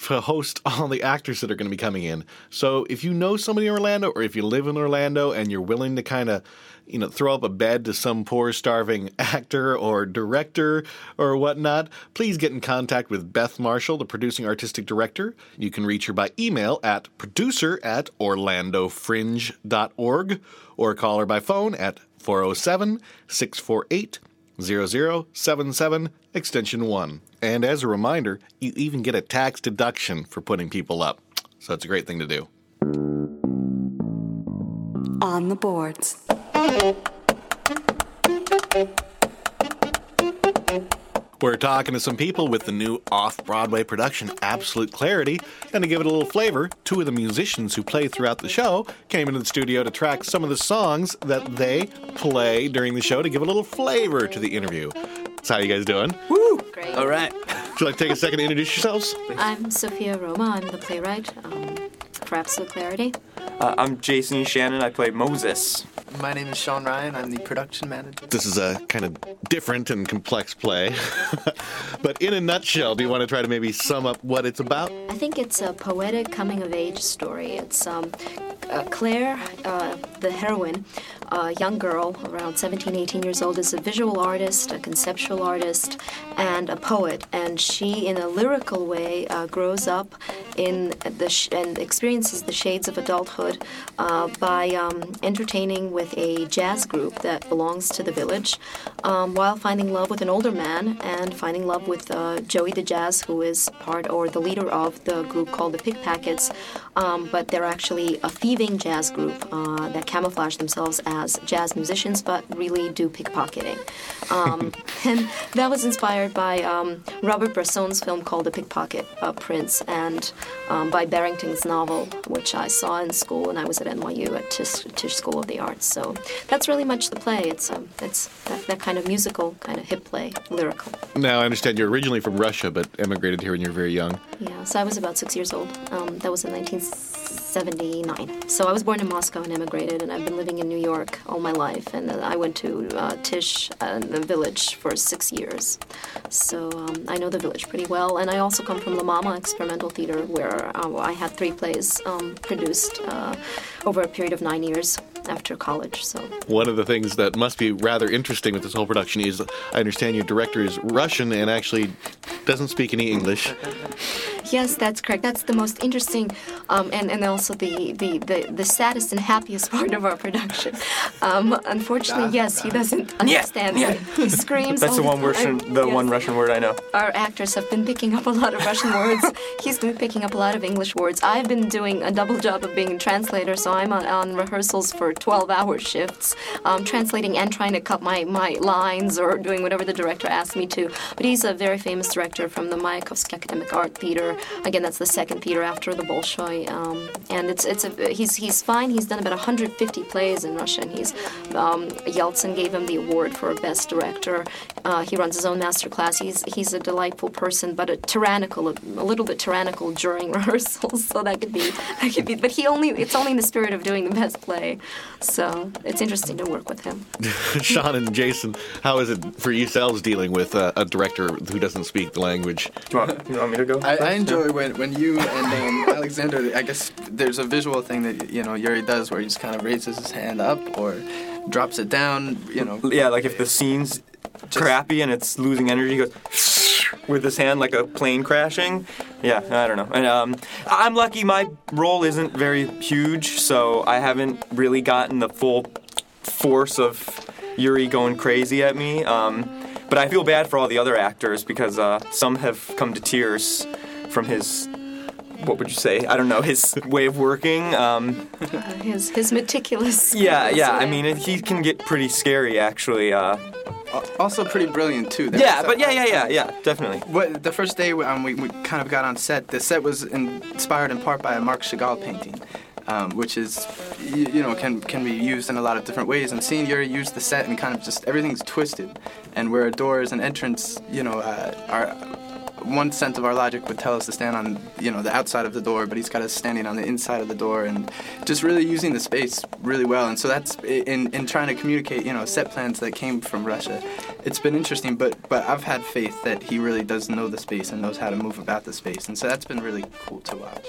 to host all the actors that are going to be coming in. So if you know somebody in Orlando, or if you live in Orlando and you're willing to kind of, you know, throw up a bed to some poor starving actor or director or whatnot, please get in contact with Beth Marshall, the producing artistic director. You can reach her by email at producer at orlandofringe.org or call her by phone at four oh seven, six four eight, zero zero seven seven, extension one. And as a reminder, you even get a tax deduction for putting people up. So it's a great thing to do. On the boards. We're talking to some people with the new off-Broadway production, Absolute Clarity, and to give it a little flavor, two of the musicians who play throughout the show came into the studio to track some of the songs that they play during the show to give a little flavor to the interview. So how you guys doing? Woo! Great. All right. Would you like to take a second to introduce yourselves? Please. I'm Sophia Roma. I'm the playwright um, for Absolute Clarity. Uh, I'm Jason Shannon. I play Moses. My name is Sean Ryan. I'm the production manager. This is a kind of different and complex play. But in a nutshell, do you want to try to maybe sum up what it's about? I think it's a poetic coming-of-age story. It's um, uh, Claire, uh, the heroine, a young girl around seventeen, eighteen years old, is a visual artist, a conceptual artist, and a poet. And she, in a lyrical way, uh, grows up in the sh- and experiences the shades of adulthood uh, by um, entertaining with a jazz group that belongs to the village, um, while finding love with an older man and finding love with uh, Joey the Jazz, who is part or the leader of the group called the Pickpockets. Um, but they're actually a thieving jazz group uh, that camouflage themselves as jazz musicians, but really do pickpocketing. Um, and that was inspired by um, Robert Bresson's film called The Pickpocket uh, Prince, and um, by Barrington's novel, which I saw in school, and I was at N Y U at Tisch, Tisch School of the Arts. So that's really much the play. It's um, it's that, that kind of musical, kind of hip play, lyrical. Now, I understand you're originally from Russia, but emigrated here when you were very young. Yeah, so I was about six years old. Um, that was in nineteen seventy-nine. So I was born in Moscow and emigrated, and I've been living in New York all my life. And I went to uh, Tisch, uh, the village, for six years. So um, I know the village pretty well. And I also come from La Mama Experimental Theater, where uh, I had three plays um, produced uh, over a period of nine years after college. So one of the things that must be rather interesting with this whole production is, I understand your director is Russian and actually doesn't speak any English. Yes, that's correct. That's the most interesting um, and, and also the, the, the, the saddest and happiest part of our production. Um, unfortunately, yes, he doesn't understand. Yeah, yeah. He screams. That's the one word, the yes. one Russian word I know. Our actors have been picking up a lot of Russian words. He's been picking up a lot of English words. I've been doing a double job of being a translator, so I'm on, on rehearsals for twelve-hour shifts, um, translating and trying to cut my, my lines or doing whatever the director asks me to. But he's a very famous director from the Mayakovsky Academic Art Theater. Again, that's the second theater after the Bolshoi, um, and it's it's a, he's he's fine. He's done about one hundred fifty plays in Russia, and he's um, Yeltsin gave him the award for best director. Uh, he runs his own master class. He's he's a delightful person, but a tyrannical, a, a little bit tyrannical during rehearsals. So that could be that could be. But he only it's only in the spirit of doing the best play. So it's interesting to work with him. Sean and Jason, how is it for yourselves dealing with uh, a director who doesn't speak the language? Do you want, you want me to go? I, I enjoy when, when you and um, Alexander, I guess there's a visual thing that, you know, Yuri does where he just kind of raises his hand up or drops it down, you know. Yeah, like if the scene's just crappy and it's losing energy, he goes with his hand like a plane crashing. Yeah, I don't know. And um, I'm lucky my role isn't very huge, so I haven't really gotten the full force of Yuri going crazy at me. Um, but I feel bad for all the other actors because uh, some have come to tears from his, what would you say? I don't know, his way of working. Um, uh, his his meticulous. Yeah, yeah. Way. I mean, it, he can get pretty scary, actually. Uh, also pretty brilliant, too. That yeah, but yeah, yeah, yeah, yeah, definitely. What, the first day um, we, we kind of got on set, the set was inspired in part by a Marc Chagall painting, um, which is, you, you know, can can be used in a lot of different ways. And seeing Yuri use the set and kind of just everything's twisted, and where doors and entrance, you know, uh, are... One sense of our logic would tell us to stand on, you know, the outside of the door, but he's got us standing on the inside of the door, and just really using the space really well. And so that's in in trying to communicate, you know, set plans that came from Russia. It's been interesting, but but I've had faith that he really does know the space and knows how to move about the space, and so that's been really cool to watch.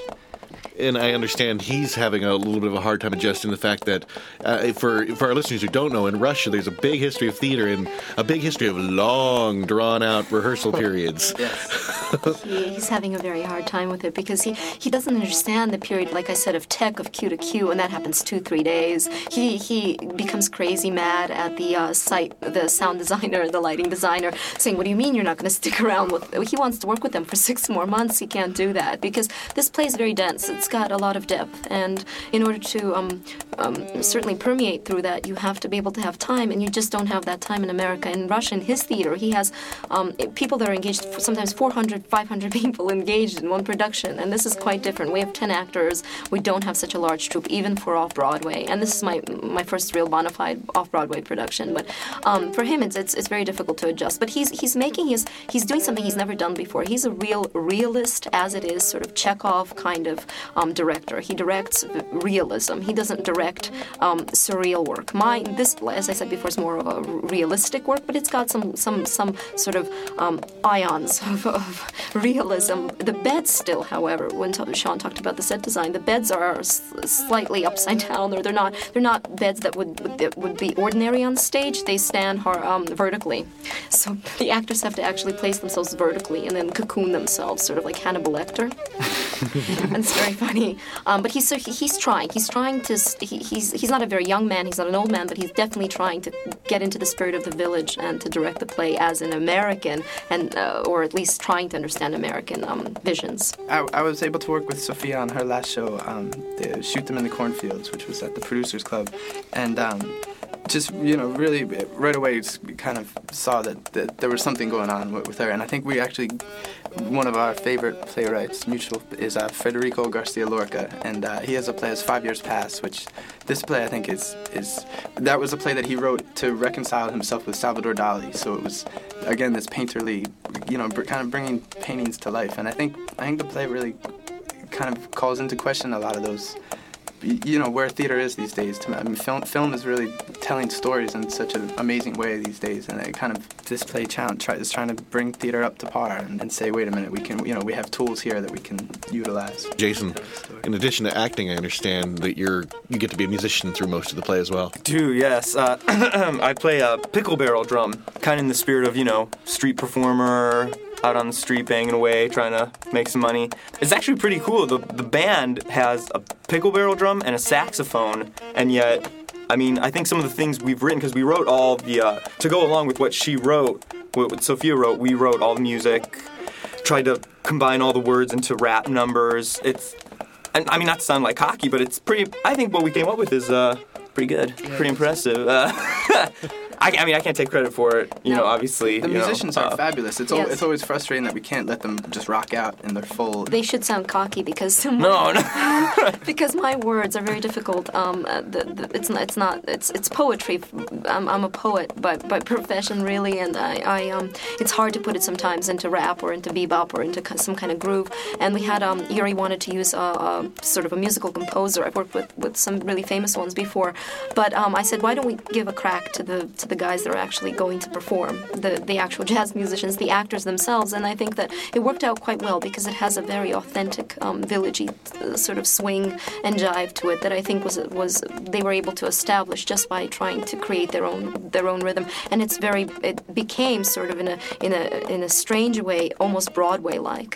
And I understand he's having a little bit of a hard time adjusting the fact that, uh, for for our listeners who don't know, in Russia there's a big history of theater and a big history of long, drawn-out rehearsal periods. Yes. he, he's having a very hard time with it because he, he doesn't understand the period, like I said, of tech, of cue to cue, and that happens two, three days. He he becomes crazy mad at the uh, site, the sound designer, the lighting designer, saying, what do you mean you're not going to stick around? With? He wants to work with them for six more months. He can't do that because this play is very dense. It's it's got a lot of depth, and in order to um, um, certainly permeate through that, you have to be able to have time, and you just don't have that time in America. In Russia, in his theater, he has um, people that are engaged, sometimes four hundred, five hundred people engaged in one production, and this is quite different. We have ten actors. We don't have such a large troupe, even for off-Broadway, and this is my my first real bona fide off-Broadway production, but um, for him, it's, it's it's very difficult to adjust, but he's he's making his, he's doing something he's never done before. He's a real realist, as it is, sort of Chekhov kind of um, director. He directs realism. He doesn't direct um, surreal work. My, this, as I said before, is more of a realistic work, but it's got some some some sort of um, ions of, of realism. The beds still, however, when t- Sean talked about the set design, the beds are s- slightly upside down, or they're not they're not beds that would that would be ordinary on stage. They stand har- um, vertically, so the actors have to actually place themselves vertically and then cocoon themselves, sort of like Hannibal Lecter. And it's very funny. Um, but he's so he, he's trying. He's trying to. St- he, he's he's not a very young man. He's not an old man, but he's definitely trying to get into the spirit of the village and to direct the play as an American, and uh, or at least trying to understand American um, visions. I, I was able to work with Sophia on her last show, um, the Shoot Them in the Cornfields, which was at the Producers Club, and. Um, Just, you know, really right away kind of saw that, that there was something going on with, with her. And I think we actually, one of our favorite playwrights, mutual, is uh, Federico Garcia Lorca. And uh, he has a play, as Five Years Past, which this play I think is, is, that was a play that he wrote to reconcile himself with Salvador Dali. So it was, again, this painterly, you know, br- kind of bringing paintings to life. And I think, I think the play really kind of calls into question a lot of those, you know, where theater is these days. I mean, film, film is really telling stories in such an amazing way these days, and it kind of, this play challenge is trying to bring theater up to par and, and say, wait a minute, we can, you know, we have tools here that we can utilize. Jason, in addition to acting, I understand that you're, you get to be a musician through most of the play as well. Do, yes. Uh, I play a pickle barrel drum, kind of in the spirit of, you know, street performer, out on the street banging away, trying to make some money. It's actually pretty cool. The the band has a pickle barrel drum and a saxophone, and yet, I mean, I think some of the things we've written, because we wrote all the, uh, to go along with what she wrote, what, what Sophia wrote, we wrote all the music, tried to combine all the words into rap numbers. It's, and, I mean, not to sound like cocky, but it's pretty, I think what we came up with is uh, pretty good, yeah, pretty impressive. Uh, I, I mean, I can't take credit for it, you no. know, obviously. The you musicians know, are uh, fabulous. It's yes. al- it's always frustrating that we can't let them just rock out in their full... They should sound cocky because... No, no. Because my words are very difficult. Um, uh, the, the, it's, it's not... It's it's poetry. I'm, I'm a poet by, by profession, really, and I, I um, it's hard to put it sometimes into rap or into bebop or into some kind of groove. And we had... Um, Yuri wanted to use a, a sort of a musical composer. I've worked with, with some really famous ones before. But um, I said, why don't we give a crack to the... To the guys that are actually going to perform, the the actual jazz musicians, the actors themselves, and I think that it worked out quite well because it has a very authentic um, villagey uh, sort of swing and jive to it that I think was was they were able to establish just by trying to create their own their own rhythm, and it's very it became sort of in a in a in a strange way almost Broadway-like.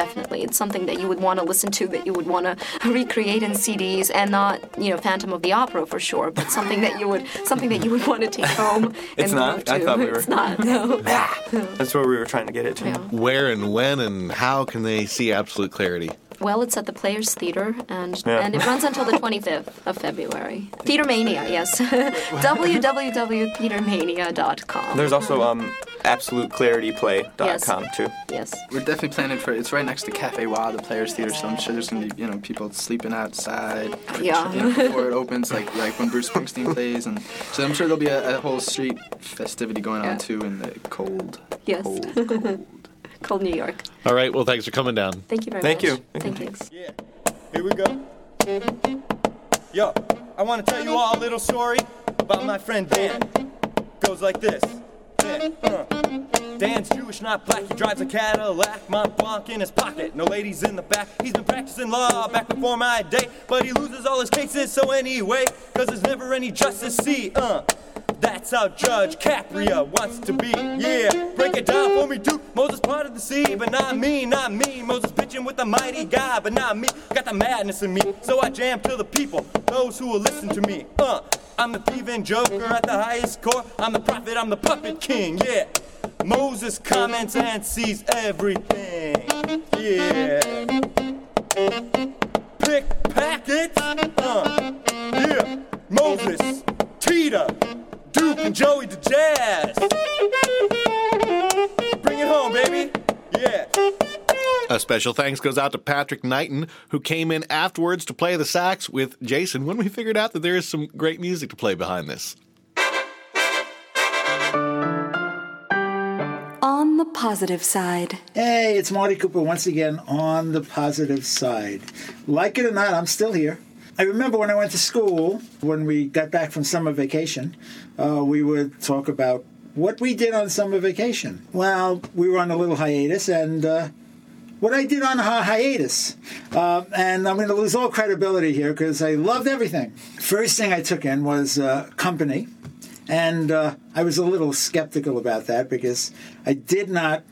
Definitely, it's something that you would want to listen to, that you would want to recreate in C Ds, and not, you know, Phantom of the Opera for sure, but something that you would something that you would want to take home. It's not. I thought we were. It's not. No. That's where we were trying to get it to. Yeah. Where and when and how can they see Absolute Clarity? Well, it's at the Players Theater, and yeah. and it runs until the twenty-fifth of February. Theater Mania, yes. w w w dot theater mania dot com. There's also um, absolute clarity play dot com, yes. too. Yes. We're definitely planning for, it's right next to Cafe Wa, the Players Theater, so I'm sure there's going to be, you know, people sleeping outside yeah. you know, before it opens, like like when Bruce Springsteen plays, and so I'm sure there'll be a, a whole street festivity going on, yeah. too, in the cold, yes. cold, cold. Cold New York. All right, well, thanks for coming down. Thank you very Thank much. You. Thank you. Thank you. Yeah, here we go. Yo, I want to tell you all a little story about my friend Dan. Goes like this. Dan, uh. Dan's Jewish, not black. He drives a Cadillac, Mont Blanc in his pocket. No ladies in the back. He's been practicing law back before my day. But he loses all his cases, so anyway, because there's never any justice, see, uh. That's how Judge Capria wants to be, yeah. Break it down for me, Duke. Moses parted the sea, but not me, not me. Moses bitching with the mighty God, but not me. Got the madness in me, so I jam to the people, those who will listen to me. Uh, I'm the thieving joker at the highest court. I'm the prophet, I'm the puppet king, yeah. Moses comments and sees everything, yeah. packets. Uh, yeah, Moses, Tita, Duke, and Joey the Jazz. Bring it home, baby. Yeah. A special thanks goes out to Patrick Knighton, who came in afterwards to play the sax with Jason when we figured out that there is some great music to play behind this. On the positive side. Hey, it's Marty Cooper once again on the positive side. Like it or not, I'm still here. I remember when I went to school, when we got back from summer vacation, uh, we would talk about what we did on summer vacation. Well, we were on a little hiatus, and uh, what I did on a hiatus. Uh, and I'm going to lose all credibility here because I loved everything. First thing I took in was uh, company. And uh, I was a little skeptical about that because I did not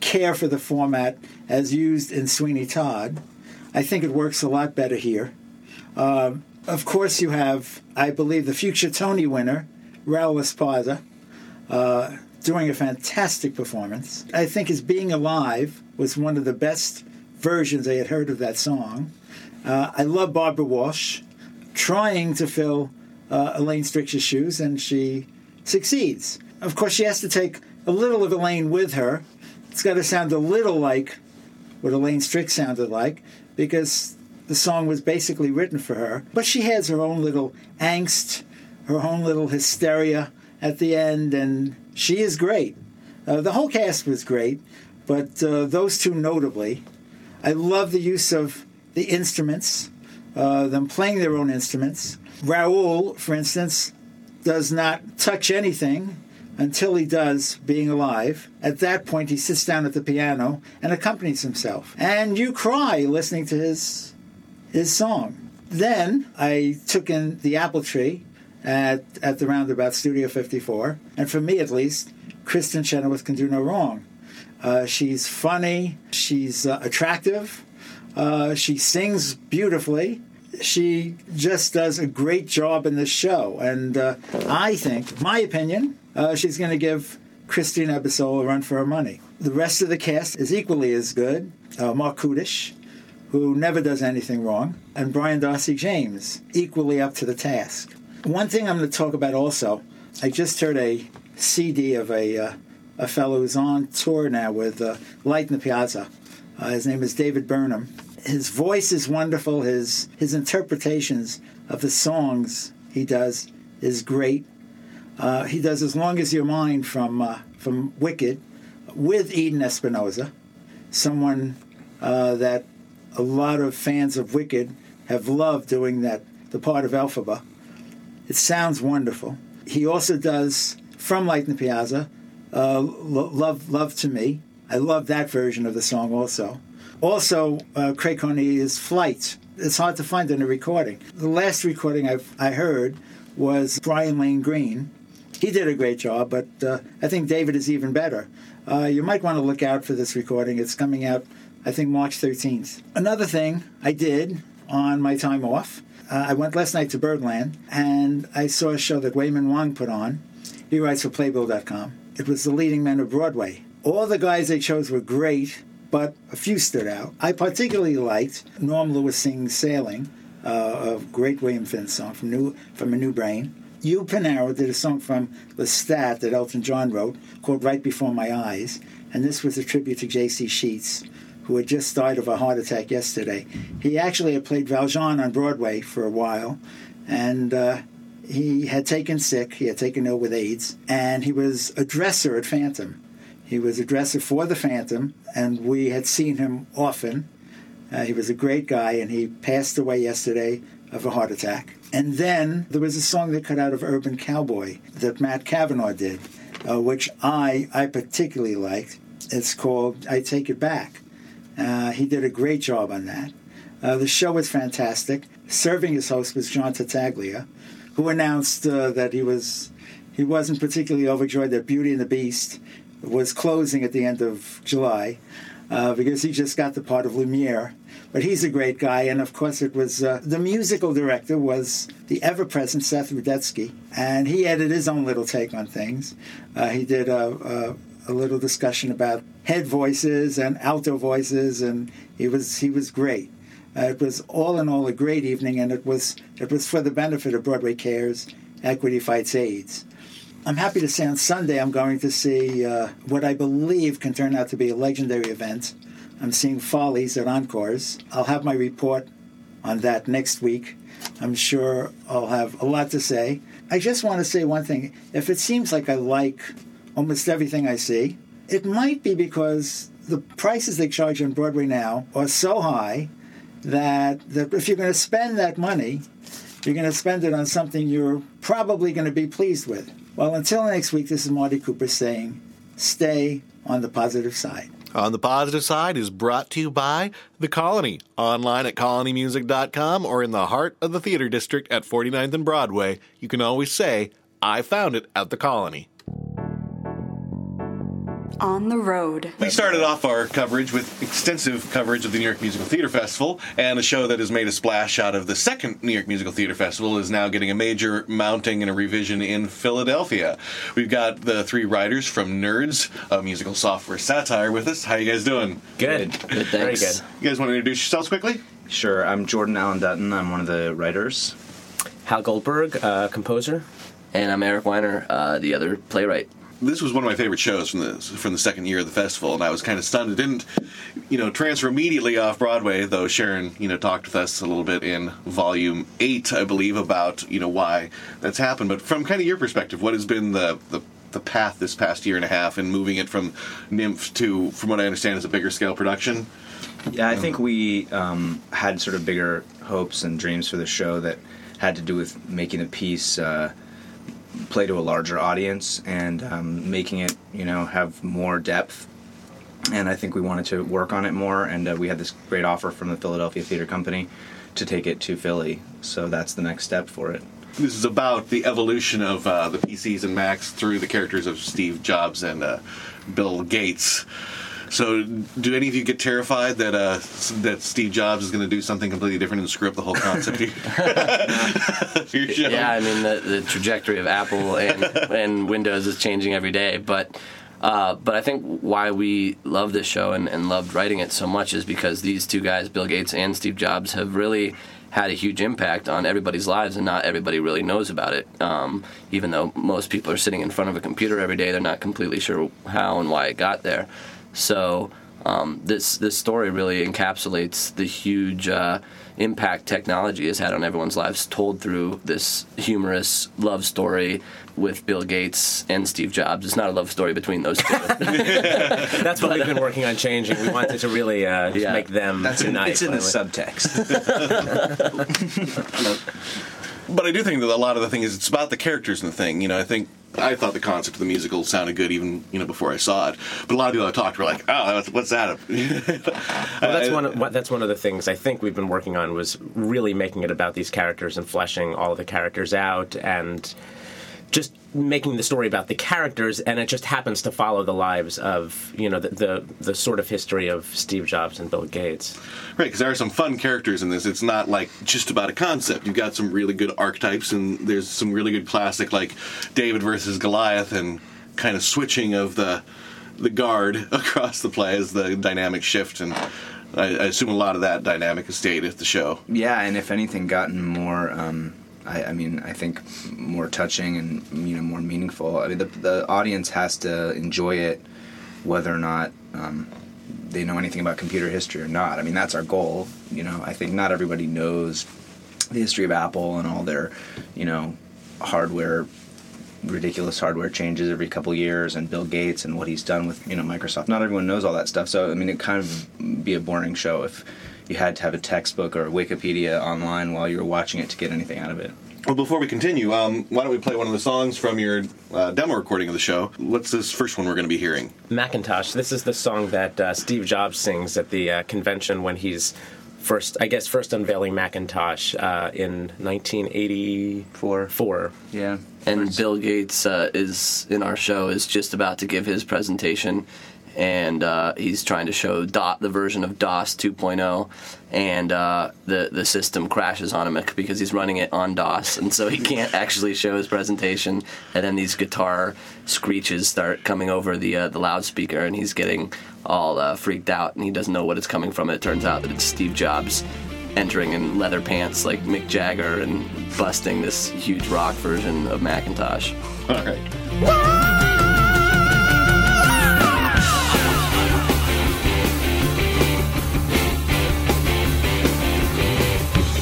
care for the format as used in Sweeney Todd. I think it works a lot better here. Uh, of course, you have, I believe, the future Tony winner, Raul Esparza, uh, doing a fantastic performance. I think his Being Alive was one of the best versions I had heard of that song. Uh, I love Barbara Walsh trying to fill uh, Elaine Stritch's shoes, and she succeeds. Of course, she has to take a little of Elaine with her. It's got to sound a little like what Elaine Stritch sounded like, because the song was basically written for her. But she has her own little angst, her own little hysteria at the end, and she is great. Uh, the whole cast was great, but uh, those two notably. I love the use of the instruments, uh, them playing their own instruments. Raoul, for instance, does not touch anything until he does Being Alive. At that point, he sits down at the piano and accompanies himself. And you cry listening to his... his song. Then I took in The Apple Tree at, at the Roundabout Studio fifty-four. And for me, at least, Kristen Chenoweth can do no wrong. Uh, she's funny. She's uh, attractive. Uh, she sings beautifully. She just does a great job in this show. And uh, I think, my opinion, uh, she's going to give Christine Ebersole a run for her money. The rest of the cast is equally as good. Uh, Mark Kudish, who never does anything wrong, and Brian Darcy James, equally up to the task. One thing I'm going to talk about also, I just heard a C D of a uh, a fellow who's on tour now with uh, Light in the Piazza. Uh, his name is David Burnham. His voice is wonderful. His, his interpretations of the songs he does is great. Uh, he does As Long As Your Mind from, uh, from Wicked with Eden Espinosa, someone uh, that a lot of fans of Wicked have loved doing that, the part of Elphaba. It sounds wonderful. He also does, from Light in the Piazza, uh, Lo- Love Love to Me. I love that version of the song also. Also, uh, Craig Cornelius' Flight. It's hard to find in a recording. The last recording I've, I heard was Brian Lane Green. He did a great job, but uh, I think David is even better. Uh, you might want to look out for this recording. It's coming out, I think, March thirteenth. Another thing I did on my time off, uh, I went last night to Birdland, and I saw a show that Wayman Wong put on. He writes for Playbill dot com. It was The Leading Men of Broadway. All the guys they chose were great, but a few stood out. I particularly liked Norm Lewis sings Sailing, uh, a great William Finn song from New from A New Brain. Hugh Panaro did a song from Lestat that Elton John wrote called Right Before My Eyes, and this was a tribute to J C Sheets, who had just died of a heart attack yesterday. He actually had played Valjean on Broadway for a while, and uh, he had taken sick. He had taken ill with AIDS, and he was a dresser at Phantom. He was a dresser for the Phantom, and we had seen him often. Uh, he was a great guy, and he passed away yesterday of a heart attack. And then there was a song they cut out of Urban Cowboy that Matt Cavanaugh did, uh, which I, I particularly liked. It's called I Take It Back. Uh, he did a great job on that. Uh, the show was fantastic. Serving as host was John Tartaglia, who announced uh, that he was he wasn't particularly overjoyed that Beauty and the Beast was closing at the end of July uh, because he just got the part of Lumiere. But he's a great guy, and of course it was uh, the musical director was the ever-present Seth Rudetsky, and he added his own little take on things. Uh, he did a. a a little discussion about head voices and alto voices, and he was he was great. Uh, it was all in all a great evening, and it was it was for the benefit of Broadway Cares, Equity Fights AIDS. I'm happy to say on Sunday I'm going to see uh, what I believe can turn out to be a legendary event. I'm seeing Follies at Encores. I'll have my report on that next week. I'm sure I'll have a lot to say. I just want to say one thing. If it seems like I like almost everything I see, it might be because the prices they charge on Broadway now are so high that, that if you're going to spend that money, you're going to spend it on something you're probably going to be pleased with. Well, until next week, this is Marty Cooper saying, stay on the positive side. On the Positive Side is brought to you by The Colony, online at colony music dot com or in the heart of the theater district at forty-ninth and Broadway. You can always say, I found it at The Colony. On the road. We started off our coverage with extensive coverage of the New York Musical Theater Festival, and a show that has made a splash out of the second New York Musical Theater Festival is now getting a major mounting and a revision in Philadelphia. We've got the three writers from Nerds, a musical software satire, with us. How you guys doing? Good. Good, thanks. Very good. You guys want to introduce yourselves quickly? Sure. I'm Jordan Allen Dutton. I'm one of the writers. Hal Goldberg, uh, composer. And I'm Eric Weiner, uh, the other playwright. This was one of my favorite shows from the from the second year of the festival, and I was kind of stunned. It didn't, you know, transfer immediately off Broadway, though Sharon, you know, talked with us a little bit in Volume eight, I believe, about, you know, why that's happened. But from kind of your perspective, what has been the, the, the path this past year and a half in moving it from Nymph to, from what I understand, is a bigger scale production? Yeah, I think we um, had sort of bigger hopes and dreams for the show that had to do with making the piece uh, play to a larger audience and um, making it, you know, have more depth. And I think we wanted to work on it more, and uh, we had this great offer from the Philadelphia Theater Company to take it to Philly. So that's the next step for it. This is about the evolution of uh, the P Cs and Macs through the characters of Steve Jobs and uh, Bill Gates. So do any of you get terrified that uh, that Steve Jobs is going to do something completely different and screw up the whole concept of your show? Yeah, I mean, the, the trajectory of Apple and, and Windows is changing every day. But uh, but I think why we love this show and, and loved writing it so much is because these two guys, Bill Gates and Steve Jobs, have really had a huge impact on everybody's lives, and not everybody really knows about it. Um, even though most people are sitting in front of a computer every day, they're not completely sure how and why it got there. So um, this this story really encapsulates the huge uh, impact technology has had on everyone's lives, told through this humorous love story with Bill Gates and Steve Jobs. It's not a love story between those two. That's but, what we've been working on changing. We wanted to really uh, yeah. make them That's tonight. It's in the subtext. But I do think that a lot of the thing is, it's about the characters and the thing. You know, I think I thought the concept of the musical sounded good even, you know, before I saw it. But a lot of people I talked were like, oh, what's that? Well, that's one of, that's one of the things I think we've been working on, was really making it about these characters and fleshing all of the characters out and just making the story about the characters, and it just happens to follow the lives of, you know, the the, the sort of history of Steve Jobs and Bill Gates. Right, because there are some fun characters in this. It's not, like, just about a concept. You've got some really good archetypes, and there's some really good classic, like, David versus Goliath, and kind of switching of the the guard across the play as the dynamic shift, and I, I assume a lot of that dynamic has stayed at the show. Yeah, and if anything, gotten more... Um I, I mean, I think more touching and, you know, more meaningful. I mean, the, the audience has to enjoy it, whether or not um, they know anything about computer history or not. I mean, that's our goal. You know, I think not everybody knows the history of Apple and all their, you know, hardware, ridiculous hardware changes every couple years, and Bill Gates and what he's done with, you know, Microsoft. Not everyone knows all that stuff. So, I mean, it'd kind of be a boring show if you had to have a textbook or a Wikipedia online while you were watching it to get anything out of it. Well, before we continue, um, why don't we play one of the songs from your uh, demo recording of the show? What's this first one we're going to be hearing? Macintosh. This is the song that uh, Steve Jobs sings at the uh, convention when he's first, I guess, first unveiling Macintosh uh, in nineteen eighty-four. Four. Yeah. And first. Bill Gates uh, is in our show is just about to give his presentation. And uh, he's trying to show dot, the version of DOS two point oh, and uh, the, the system crashes on him because he's running it on DOS, and so he can't actually show his presentation. And then these guitar screeches start coming over the uh, the loudspeaker, and he's getting all uh, freaked out, and he doesn't know what it's coming from. It turns out that it's Steve Jobs entering in leather pants like Mick Jagger and busting this huge rock version of Macintosh. All right.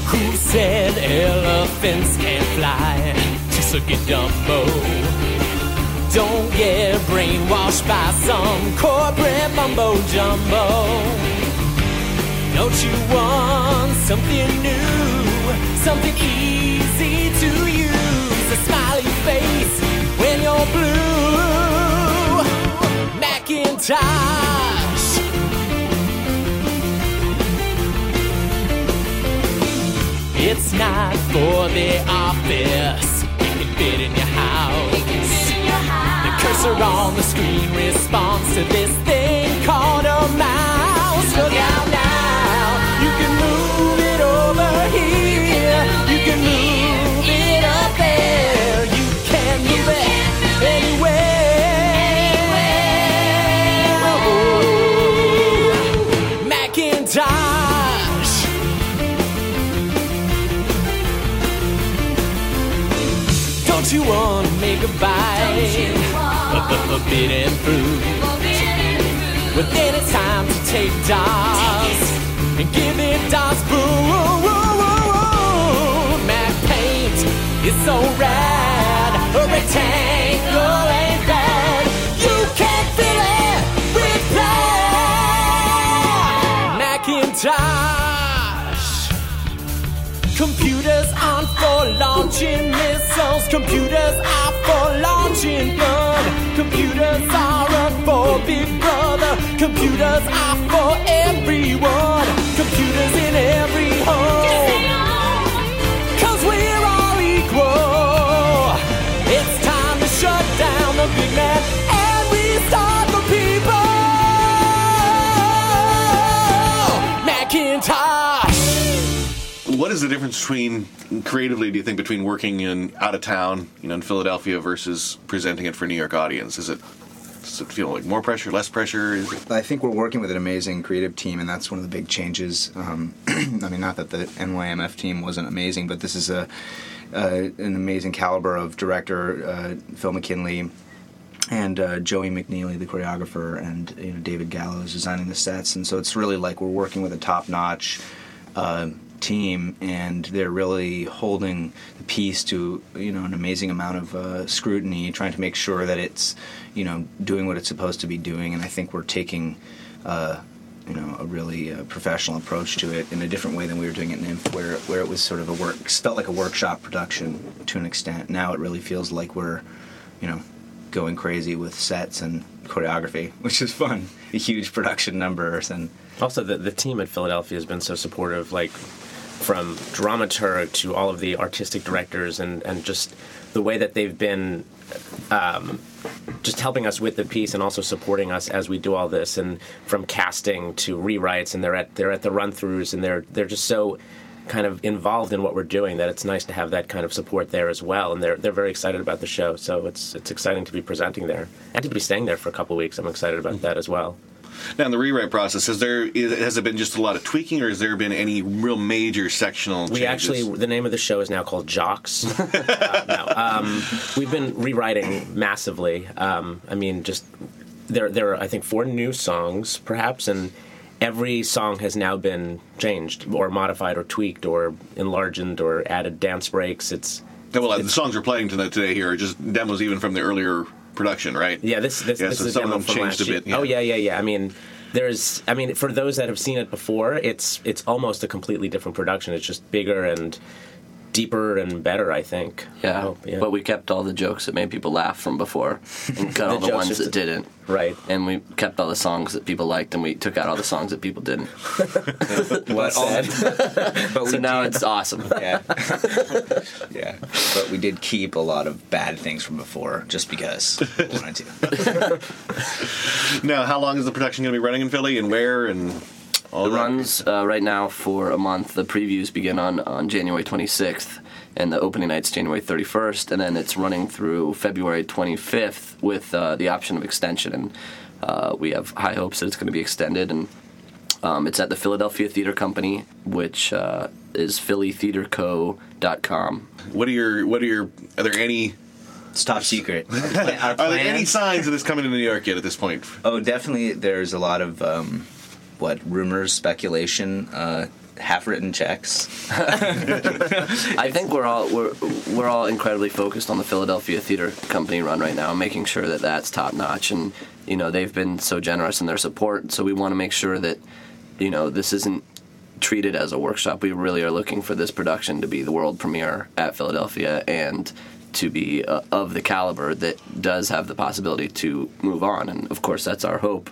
Who said elephants can't fly? Just look at Dumbo. Don't get brainwashed by some corporate mumbo-jumbo. Don't you want something new, something easy to use? A smiley face when you're blue. Macintosh. It's not for the office. You can fit in your house. Cursor on the screen responds to this thing called a mouse. Look out now, you can move it over here, you can move it up there, you can move it anywhere. Macintosh. Don't you want to make a bite of the forbidden fruit? Well, then it's time to take dogs and give it dogs boom. Matte paint is so rad, a rectangle ain't bad. You can't fill it with that. Macintosh. Computers aren't for launching missiles. Computers are for launching blood. Computers are for Big Brother. Computers are for everyone. Computers in every home, 'cause we're all equal. It's time to shut down the big man and restart the people. Macintosh. What is the difference between, creatively, do you think, between working in out of town, you know, in Philadelphia versus presenting it for a New York audience? Is it, does it feel like more pressure, less pressure? Is it... I think we're working with an amazing creative team, and that's one of the big changes. Um, I mean, not that the N Y M F team wasn't amazing, but this is a uh, an amazing caliber of director, uh, Phil McKinley, and uh, Joey McNeely, the choreographer, and you know, David Gallo is designing the sets. And so it's really like we're working with a top-notch uh team, and they're really holding the piece to, you know, an amazing amount of uh, scrutiny, trying to make sure that it's, you know, doing what it's supposed to be doing. And I think we're taking, uh, you know, a really uh, professional approach to it in a different way than we were doing it in Nymph, where where it was sort of a work, felt like a workshop production to an extent. Now it really feels like we're, you know, going crazy with sets and choreography, which is fun. The huge production numbers, and also the the team at Philadelphia has been so supportive, like, from dramaturg to all of the artistic directors, and, and just the way that they've been um, just helping us with the piece and also supporting us as we do all this, and from casting to rewrites, and they're at they're at the run-throughs, and they're they're just so kind of involved in what we're doing that it's nice to have that kind of support there as well. And they're they're very excited about the show, so it's it's exciting to be presenting there and to be staying there for a couple of weeks. I'm excited about mm-hmm. that as well. Now, in the rewrite process, has there is, has it been just a lot of tweaking, or has there been any real major sectional changes? We actually, the name of the show is now called Jocks. uh, no, um, we've been rewriting massively. Um, I mean, just there, there are, I think, four new songs, perhaps, and every song has now been changed or modified or tweaked or enlarged or added dance breaks. It's, yeah, well, it's, the songs we're playing today here are just demos even from the earlier production, right? Yeah, this this, yeah, this so is a demo from last year. Yeah. Oh yeah, yeah, yeah. I mean, there's, I mean, for those that have seen it before, it's it's almost a completely different production. It's just bigger and deeper and better, I think. Yeah, I hope, yeah. But we kept all the jokes that made people laugh from before, and cut all the ones that didn't. Right. And we kept all the songs that people liked, and we took out all the songs that people didn't. What all? But we so now did. It's awesome. Yeah. Yeah. But we did keep a lot of bad things from before, just because we wanted to. Now, how long is the production going to be running in Philly, and where, and? All the runs uh, right now for a month. The previews begin on, on January twenty-sixth, and the opening night's January thirty-first, and then it's running through February twenty-fifth with uh, the option of extension. And uh, we have high hopes that it's going to be extended, and Um, it's at the Philadelphia Theater Company, which uh, is philly theater co dot com. What are your, what are your, are there any... It's top secret. Our plan, our plan. Are there any signs of this coming to New York yet at this point? Oh, definitely. There's a lot of, um, what, rumors, speculation, uh, half-written checks. I think we're all we're we're all incredibly focused on the Philadelphia Theater Company run right now, making sure that that's top-notch. And, you know, they've been so generous in their support, so we want to make sure that, you know, this isn't treated as a workshop. We really are looking for this production to be the world premiere at Philadelphia and to be uh, of the caliber that does have the possibility to move on. And, of course, that's our hope,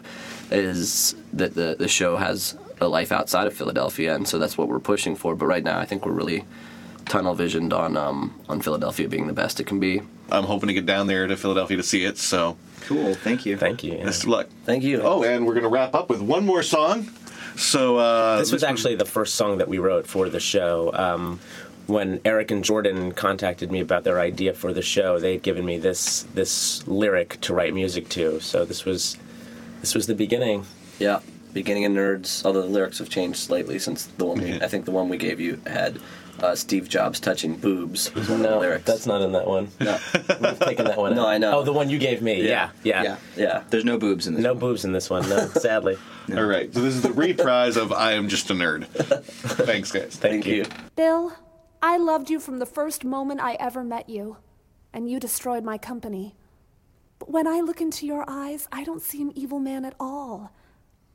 is that the, the show has a life outside of Philadelphia, and so that's what we're pushing for. But right now I think we're really tunnel-visioned on um, on Philadelphia being the best it can be. I'm hoping to get down there to Philadelphia to see it, so... Cool, thank you. Thank you. Yeah. Best of luck. Thank you. Oh, and we're going to wrap up with one more song. So uh, This was actually the first song that we wrote for the show. Um When Eric and Jordan contacted me about their idea for the show, they had given me this this lyric to write music to. So this was this was the beginning. Yeah, beginning of Nerds. Although the lyrics have changed slightly since the one we, I think the one we gave you had uh, Steve Jobs touching boobs. No, lyrics. That's not in that one. No, we've taken that one. No, out. I know. Oh, the one you gave me. Yeah, yeah, yeah. yeah. yeah. There's no boobs in this. No one. boobs in this one. No, sadly. No. All right. So this is the reprise of "I Am Just a Nerd." Thanks, guys. Thank, Thank you, Bill. I loved you from the first moment I ever met you, and you destroyed my company. But when I look into your eyes, I don't see an evil man at all.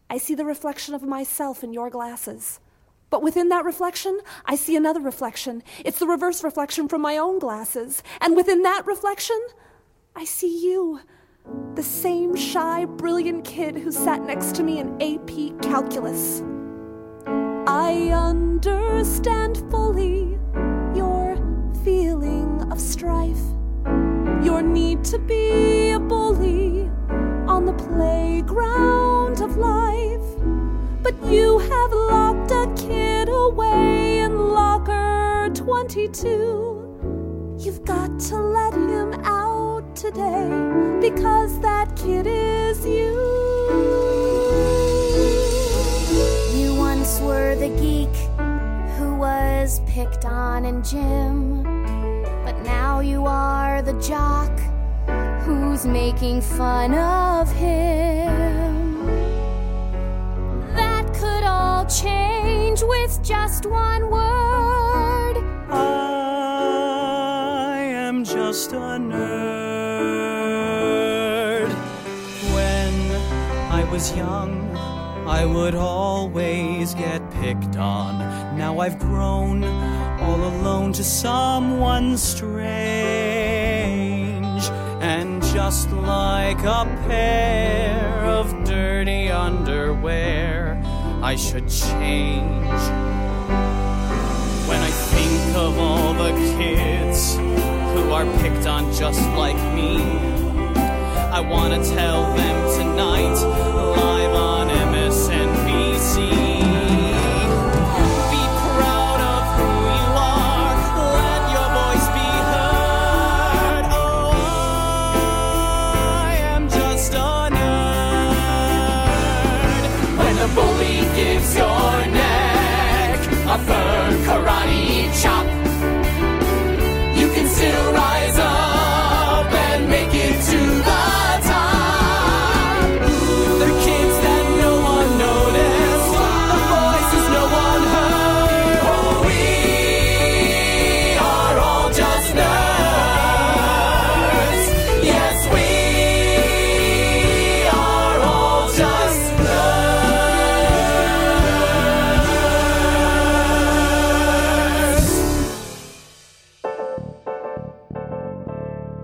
I see the reflection of myself in your glasses. But within that reflection, I see another reflection. It's the reverse reflection from my own glasses. And within that reflection, I see you. The same shy, brilliant kid who sat next to me in A P Calculus. I understand fully your feeling of strife, your need to be a bully on the playground of life. But you have locked a kid away in locker twenty-two. You've got to let him out today, because that kid is you. Were the geek who was picked on in gym, but now you are the jock who's making fun of him. That could all change with just one word. I am just a nerd. When I was young, I would always get picked on. Now I've grown all alone to someone strange. And just like a pair of dirty underwear, I should change. When I think of all the kids who are picked on just like me, I want to tell them tonight, live on M S N B C.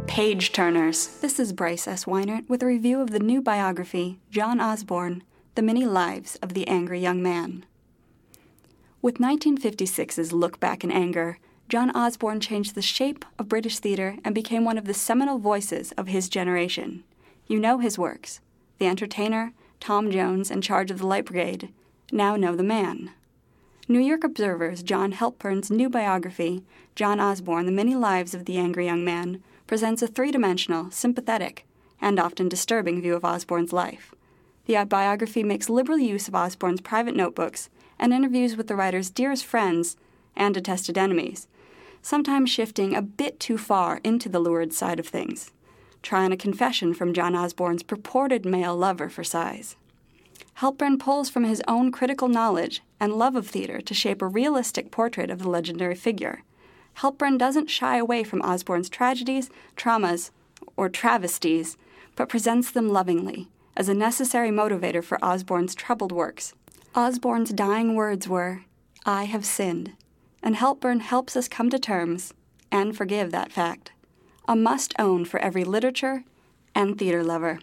Page Turners. This is Bryce S. Weinert with a review of the new biography, John Osborne, The Many Lives of the Angry Young Man. With nineteen fifty-six's Look Back in Anger, John Osborne changed the shape of British theater and became one of the seminal voices of his generation. You know his works. The Entertainer, Tom Jones, and Charge of the Light Brigade. Now know the man. New York Observer's John Hepburn's new biography, John Osborne, The Many Lives of the Angry Young Man, presents a three-dimensional, sympathetic, and often disturbing view of Osborne's life. The biography makes liberal use of Osborne's private notebooks and interviews with the writer's dearest friends and detested enemies, sometimes shifting a bit too far into the lurid side of things. Try on a confession from John Osborne's purported male lover for size. Hepburn pulls from his own critical knowledge and love of theater to shape a realistic portrait of the legendary figure. Hepburn doesn't shy away from Osborne's tragedies, traumas, or travesties, but presents them lovingly, as a necessary motivator for Osborne's troubled works. Osborne's dying words were, "I have sinned," and Hepburn helps us come to terms and forgive that fact. A must-own for every literature and theater lover.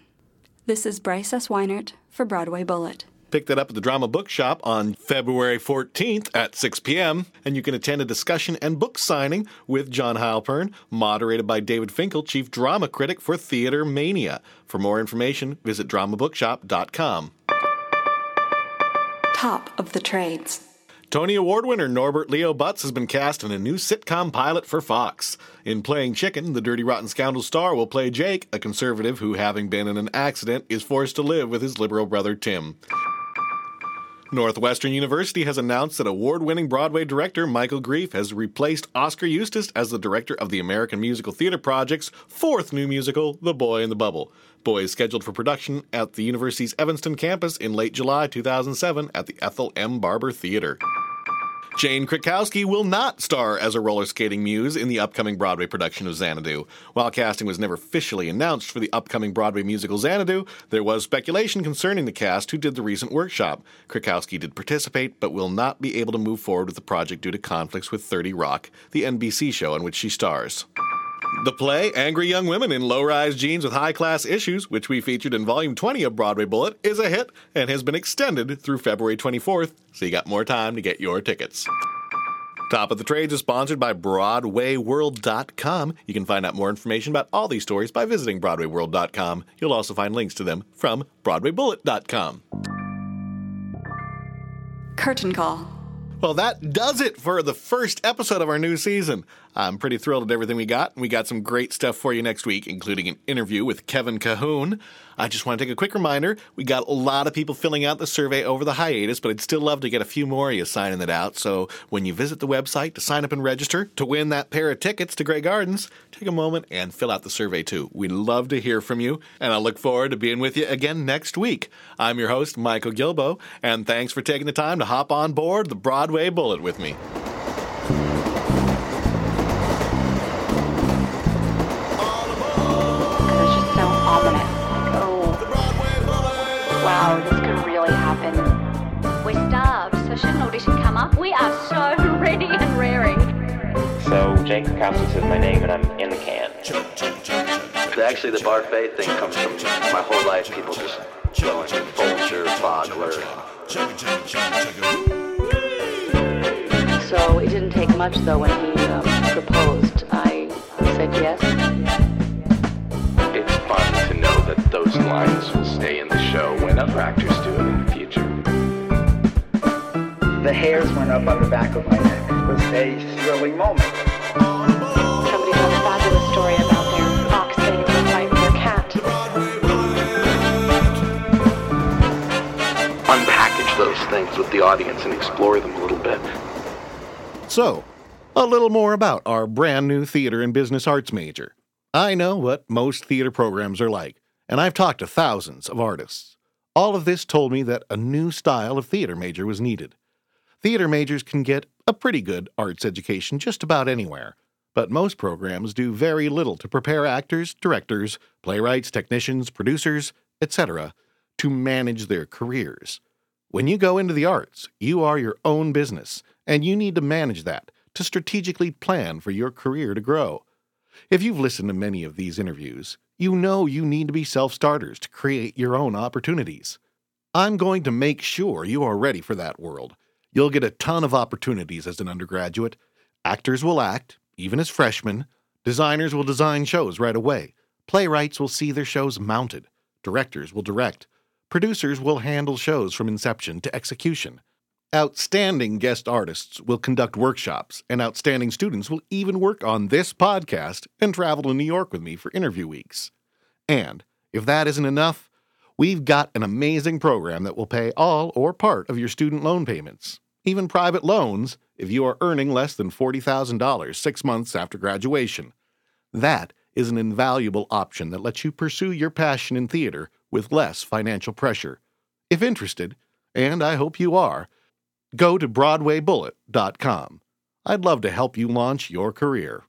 This is Bryce S. Weinert for Broadway Bullet. Pick that up at the Drama Bookshop on February fourteenth at six p.m., and you can attend a discussion and book signing with John Halpern, moderated by David Finkel, chief drama critic for Theater Mania. For more information, visit drama bookshop dot com. Top of the Trades. Tony Award winner Norbert Leo Butz has been cast in a new sitcom pilot for Fox. In Playing Chicken, the Dirty Rotten Scoundrel star will play Jake, a conservative who, having been in an accident, is forced to live with his liberal brother Tim. Northwestern University has announced that award-winning Broadway director Michael Greif has replaced Oscar Eustis as the director of the American Musical Theater Project's fourth new musical, The Boy in the Bubble. Boy is scheduled for production at the university's Evanston campus in late July two thousand seven at the Ethel M. Barber Theater. Jane Krakowski will not star as a roller skating muse in the upcoming Broadway production of Xanadu. While casting was never officially announced for the upcoming Broadway musical Xanadu, there was speculation concerning the cast who did the recent workshop. Krakowski did participate, but will not be able to move forward with the project due to conflicts with thirty Rock, the N B C show in which she stars. The play, Angry Young Women in Low-Rise Jeans with High-Class Issues, which we featured in Volume twenty of Broadway Bullet, is a hit and has been extended through February twenty-fourth, so you got more time to get your tickets. Top of the Trades is sponsored by Broadway World dot com. You can find out more information about all these stories by visiting Broadway World dot com. You'll also find links to them from Broadway Bullet dot com. Curtain Call. Well, that does it for the first episode of our new season. I'm pretty thrilled at everything we got, and we got some great stuff for you next week, including an interview with Kevin Cahoon. I just want to take a quick reminder, we got a lot of people filling out the survey over the hiatus, but I'd still love to get a few more of you signing it out. So when you visit the website to sign up and register to win that pair of tickets to Grey Gardens, take a moment and fill out the survey too. We'd love to hear from you, and I look forward to being with you again next week. I'm your host, Michael Gilbo, and thanks for taking the time to hop on board the Broadway Broadway Bullet with me. There's just no ominous, like, oh, wow, this could really happen. We're starved, so should an audition come up? We are so ready and raring. So, Jake Krakowski says my name and I'm in the can. Actually, the Bar Faye thing comes from my whole life, people just going Folger, Fogler. So it didn't take much, though, when he um, proposed. I said yes. It's fun to know that those lines will stay in the show when other actors do it in the future. The hairs went up on the back of my neck. It was a thrilling moment. Somebody told a fabulous story about their fox getting into a fight with their cat. Unpackage those things with the audience and explore them a little bit. So, a little more about our brand new theater and business arts major. I know what most theater programs are like, and I've talked to thousands of artists. All of this told me that a new style of theater major was needed. Theater majors can get a pretty good arts education just about anywhere, but most programs do very little to prepare actors, directors, playwrights, technicians, producers, et cetera, to manage their careers. When you go into the arts, you are your own business, and you need to manage that to strategically plan for your career to grow. If you've listened to many of these interviews, you know you need to be self-starters to create your own opportunities. I'm going to make sure you are ready for that world. You'll get a ton of opportunities as an undergraduate. Actors will act, even as freshmen. Designers will design shows right away. Playwrights will see their shows mounted. Directors will direct. Producers will handle shows from inception to execution. Outstanding guest artists will conduct workshops, and outstanding students will even work on this podcast and travel to New York with me for interview weeks. And if that isn't enough, We've got an amazing program that will pay all or part of your student loan payments, even private loans, if you are earning less than forty thousand dollars six months after graduation. That is an invaluable option that lets you pursue your passion in theater with less financial pressure. If interested, and I hope you are, go to Broadway Bullet dot com. I'd love to help you launch your career.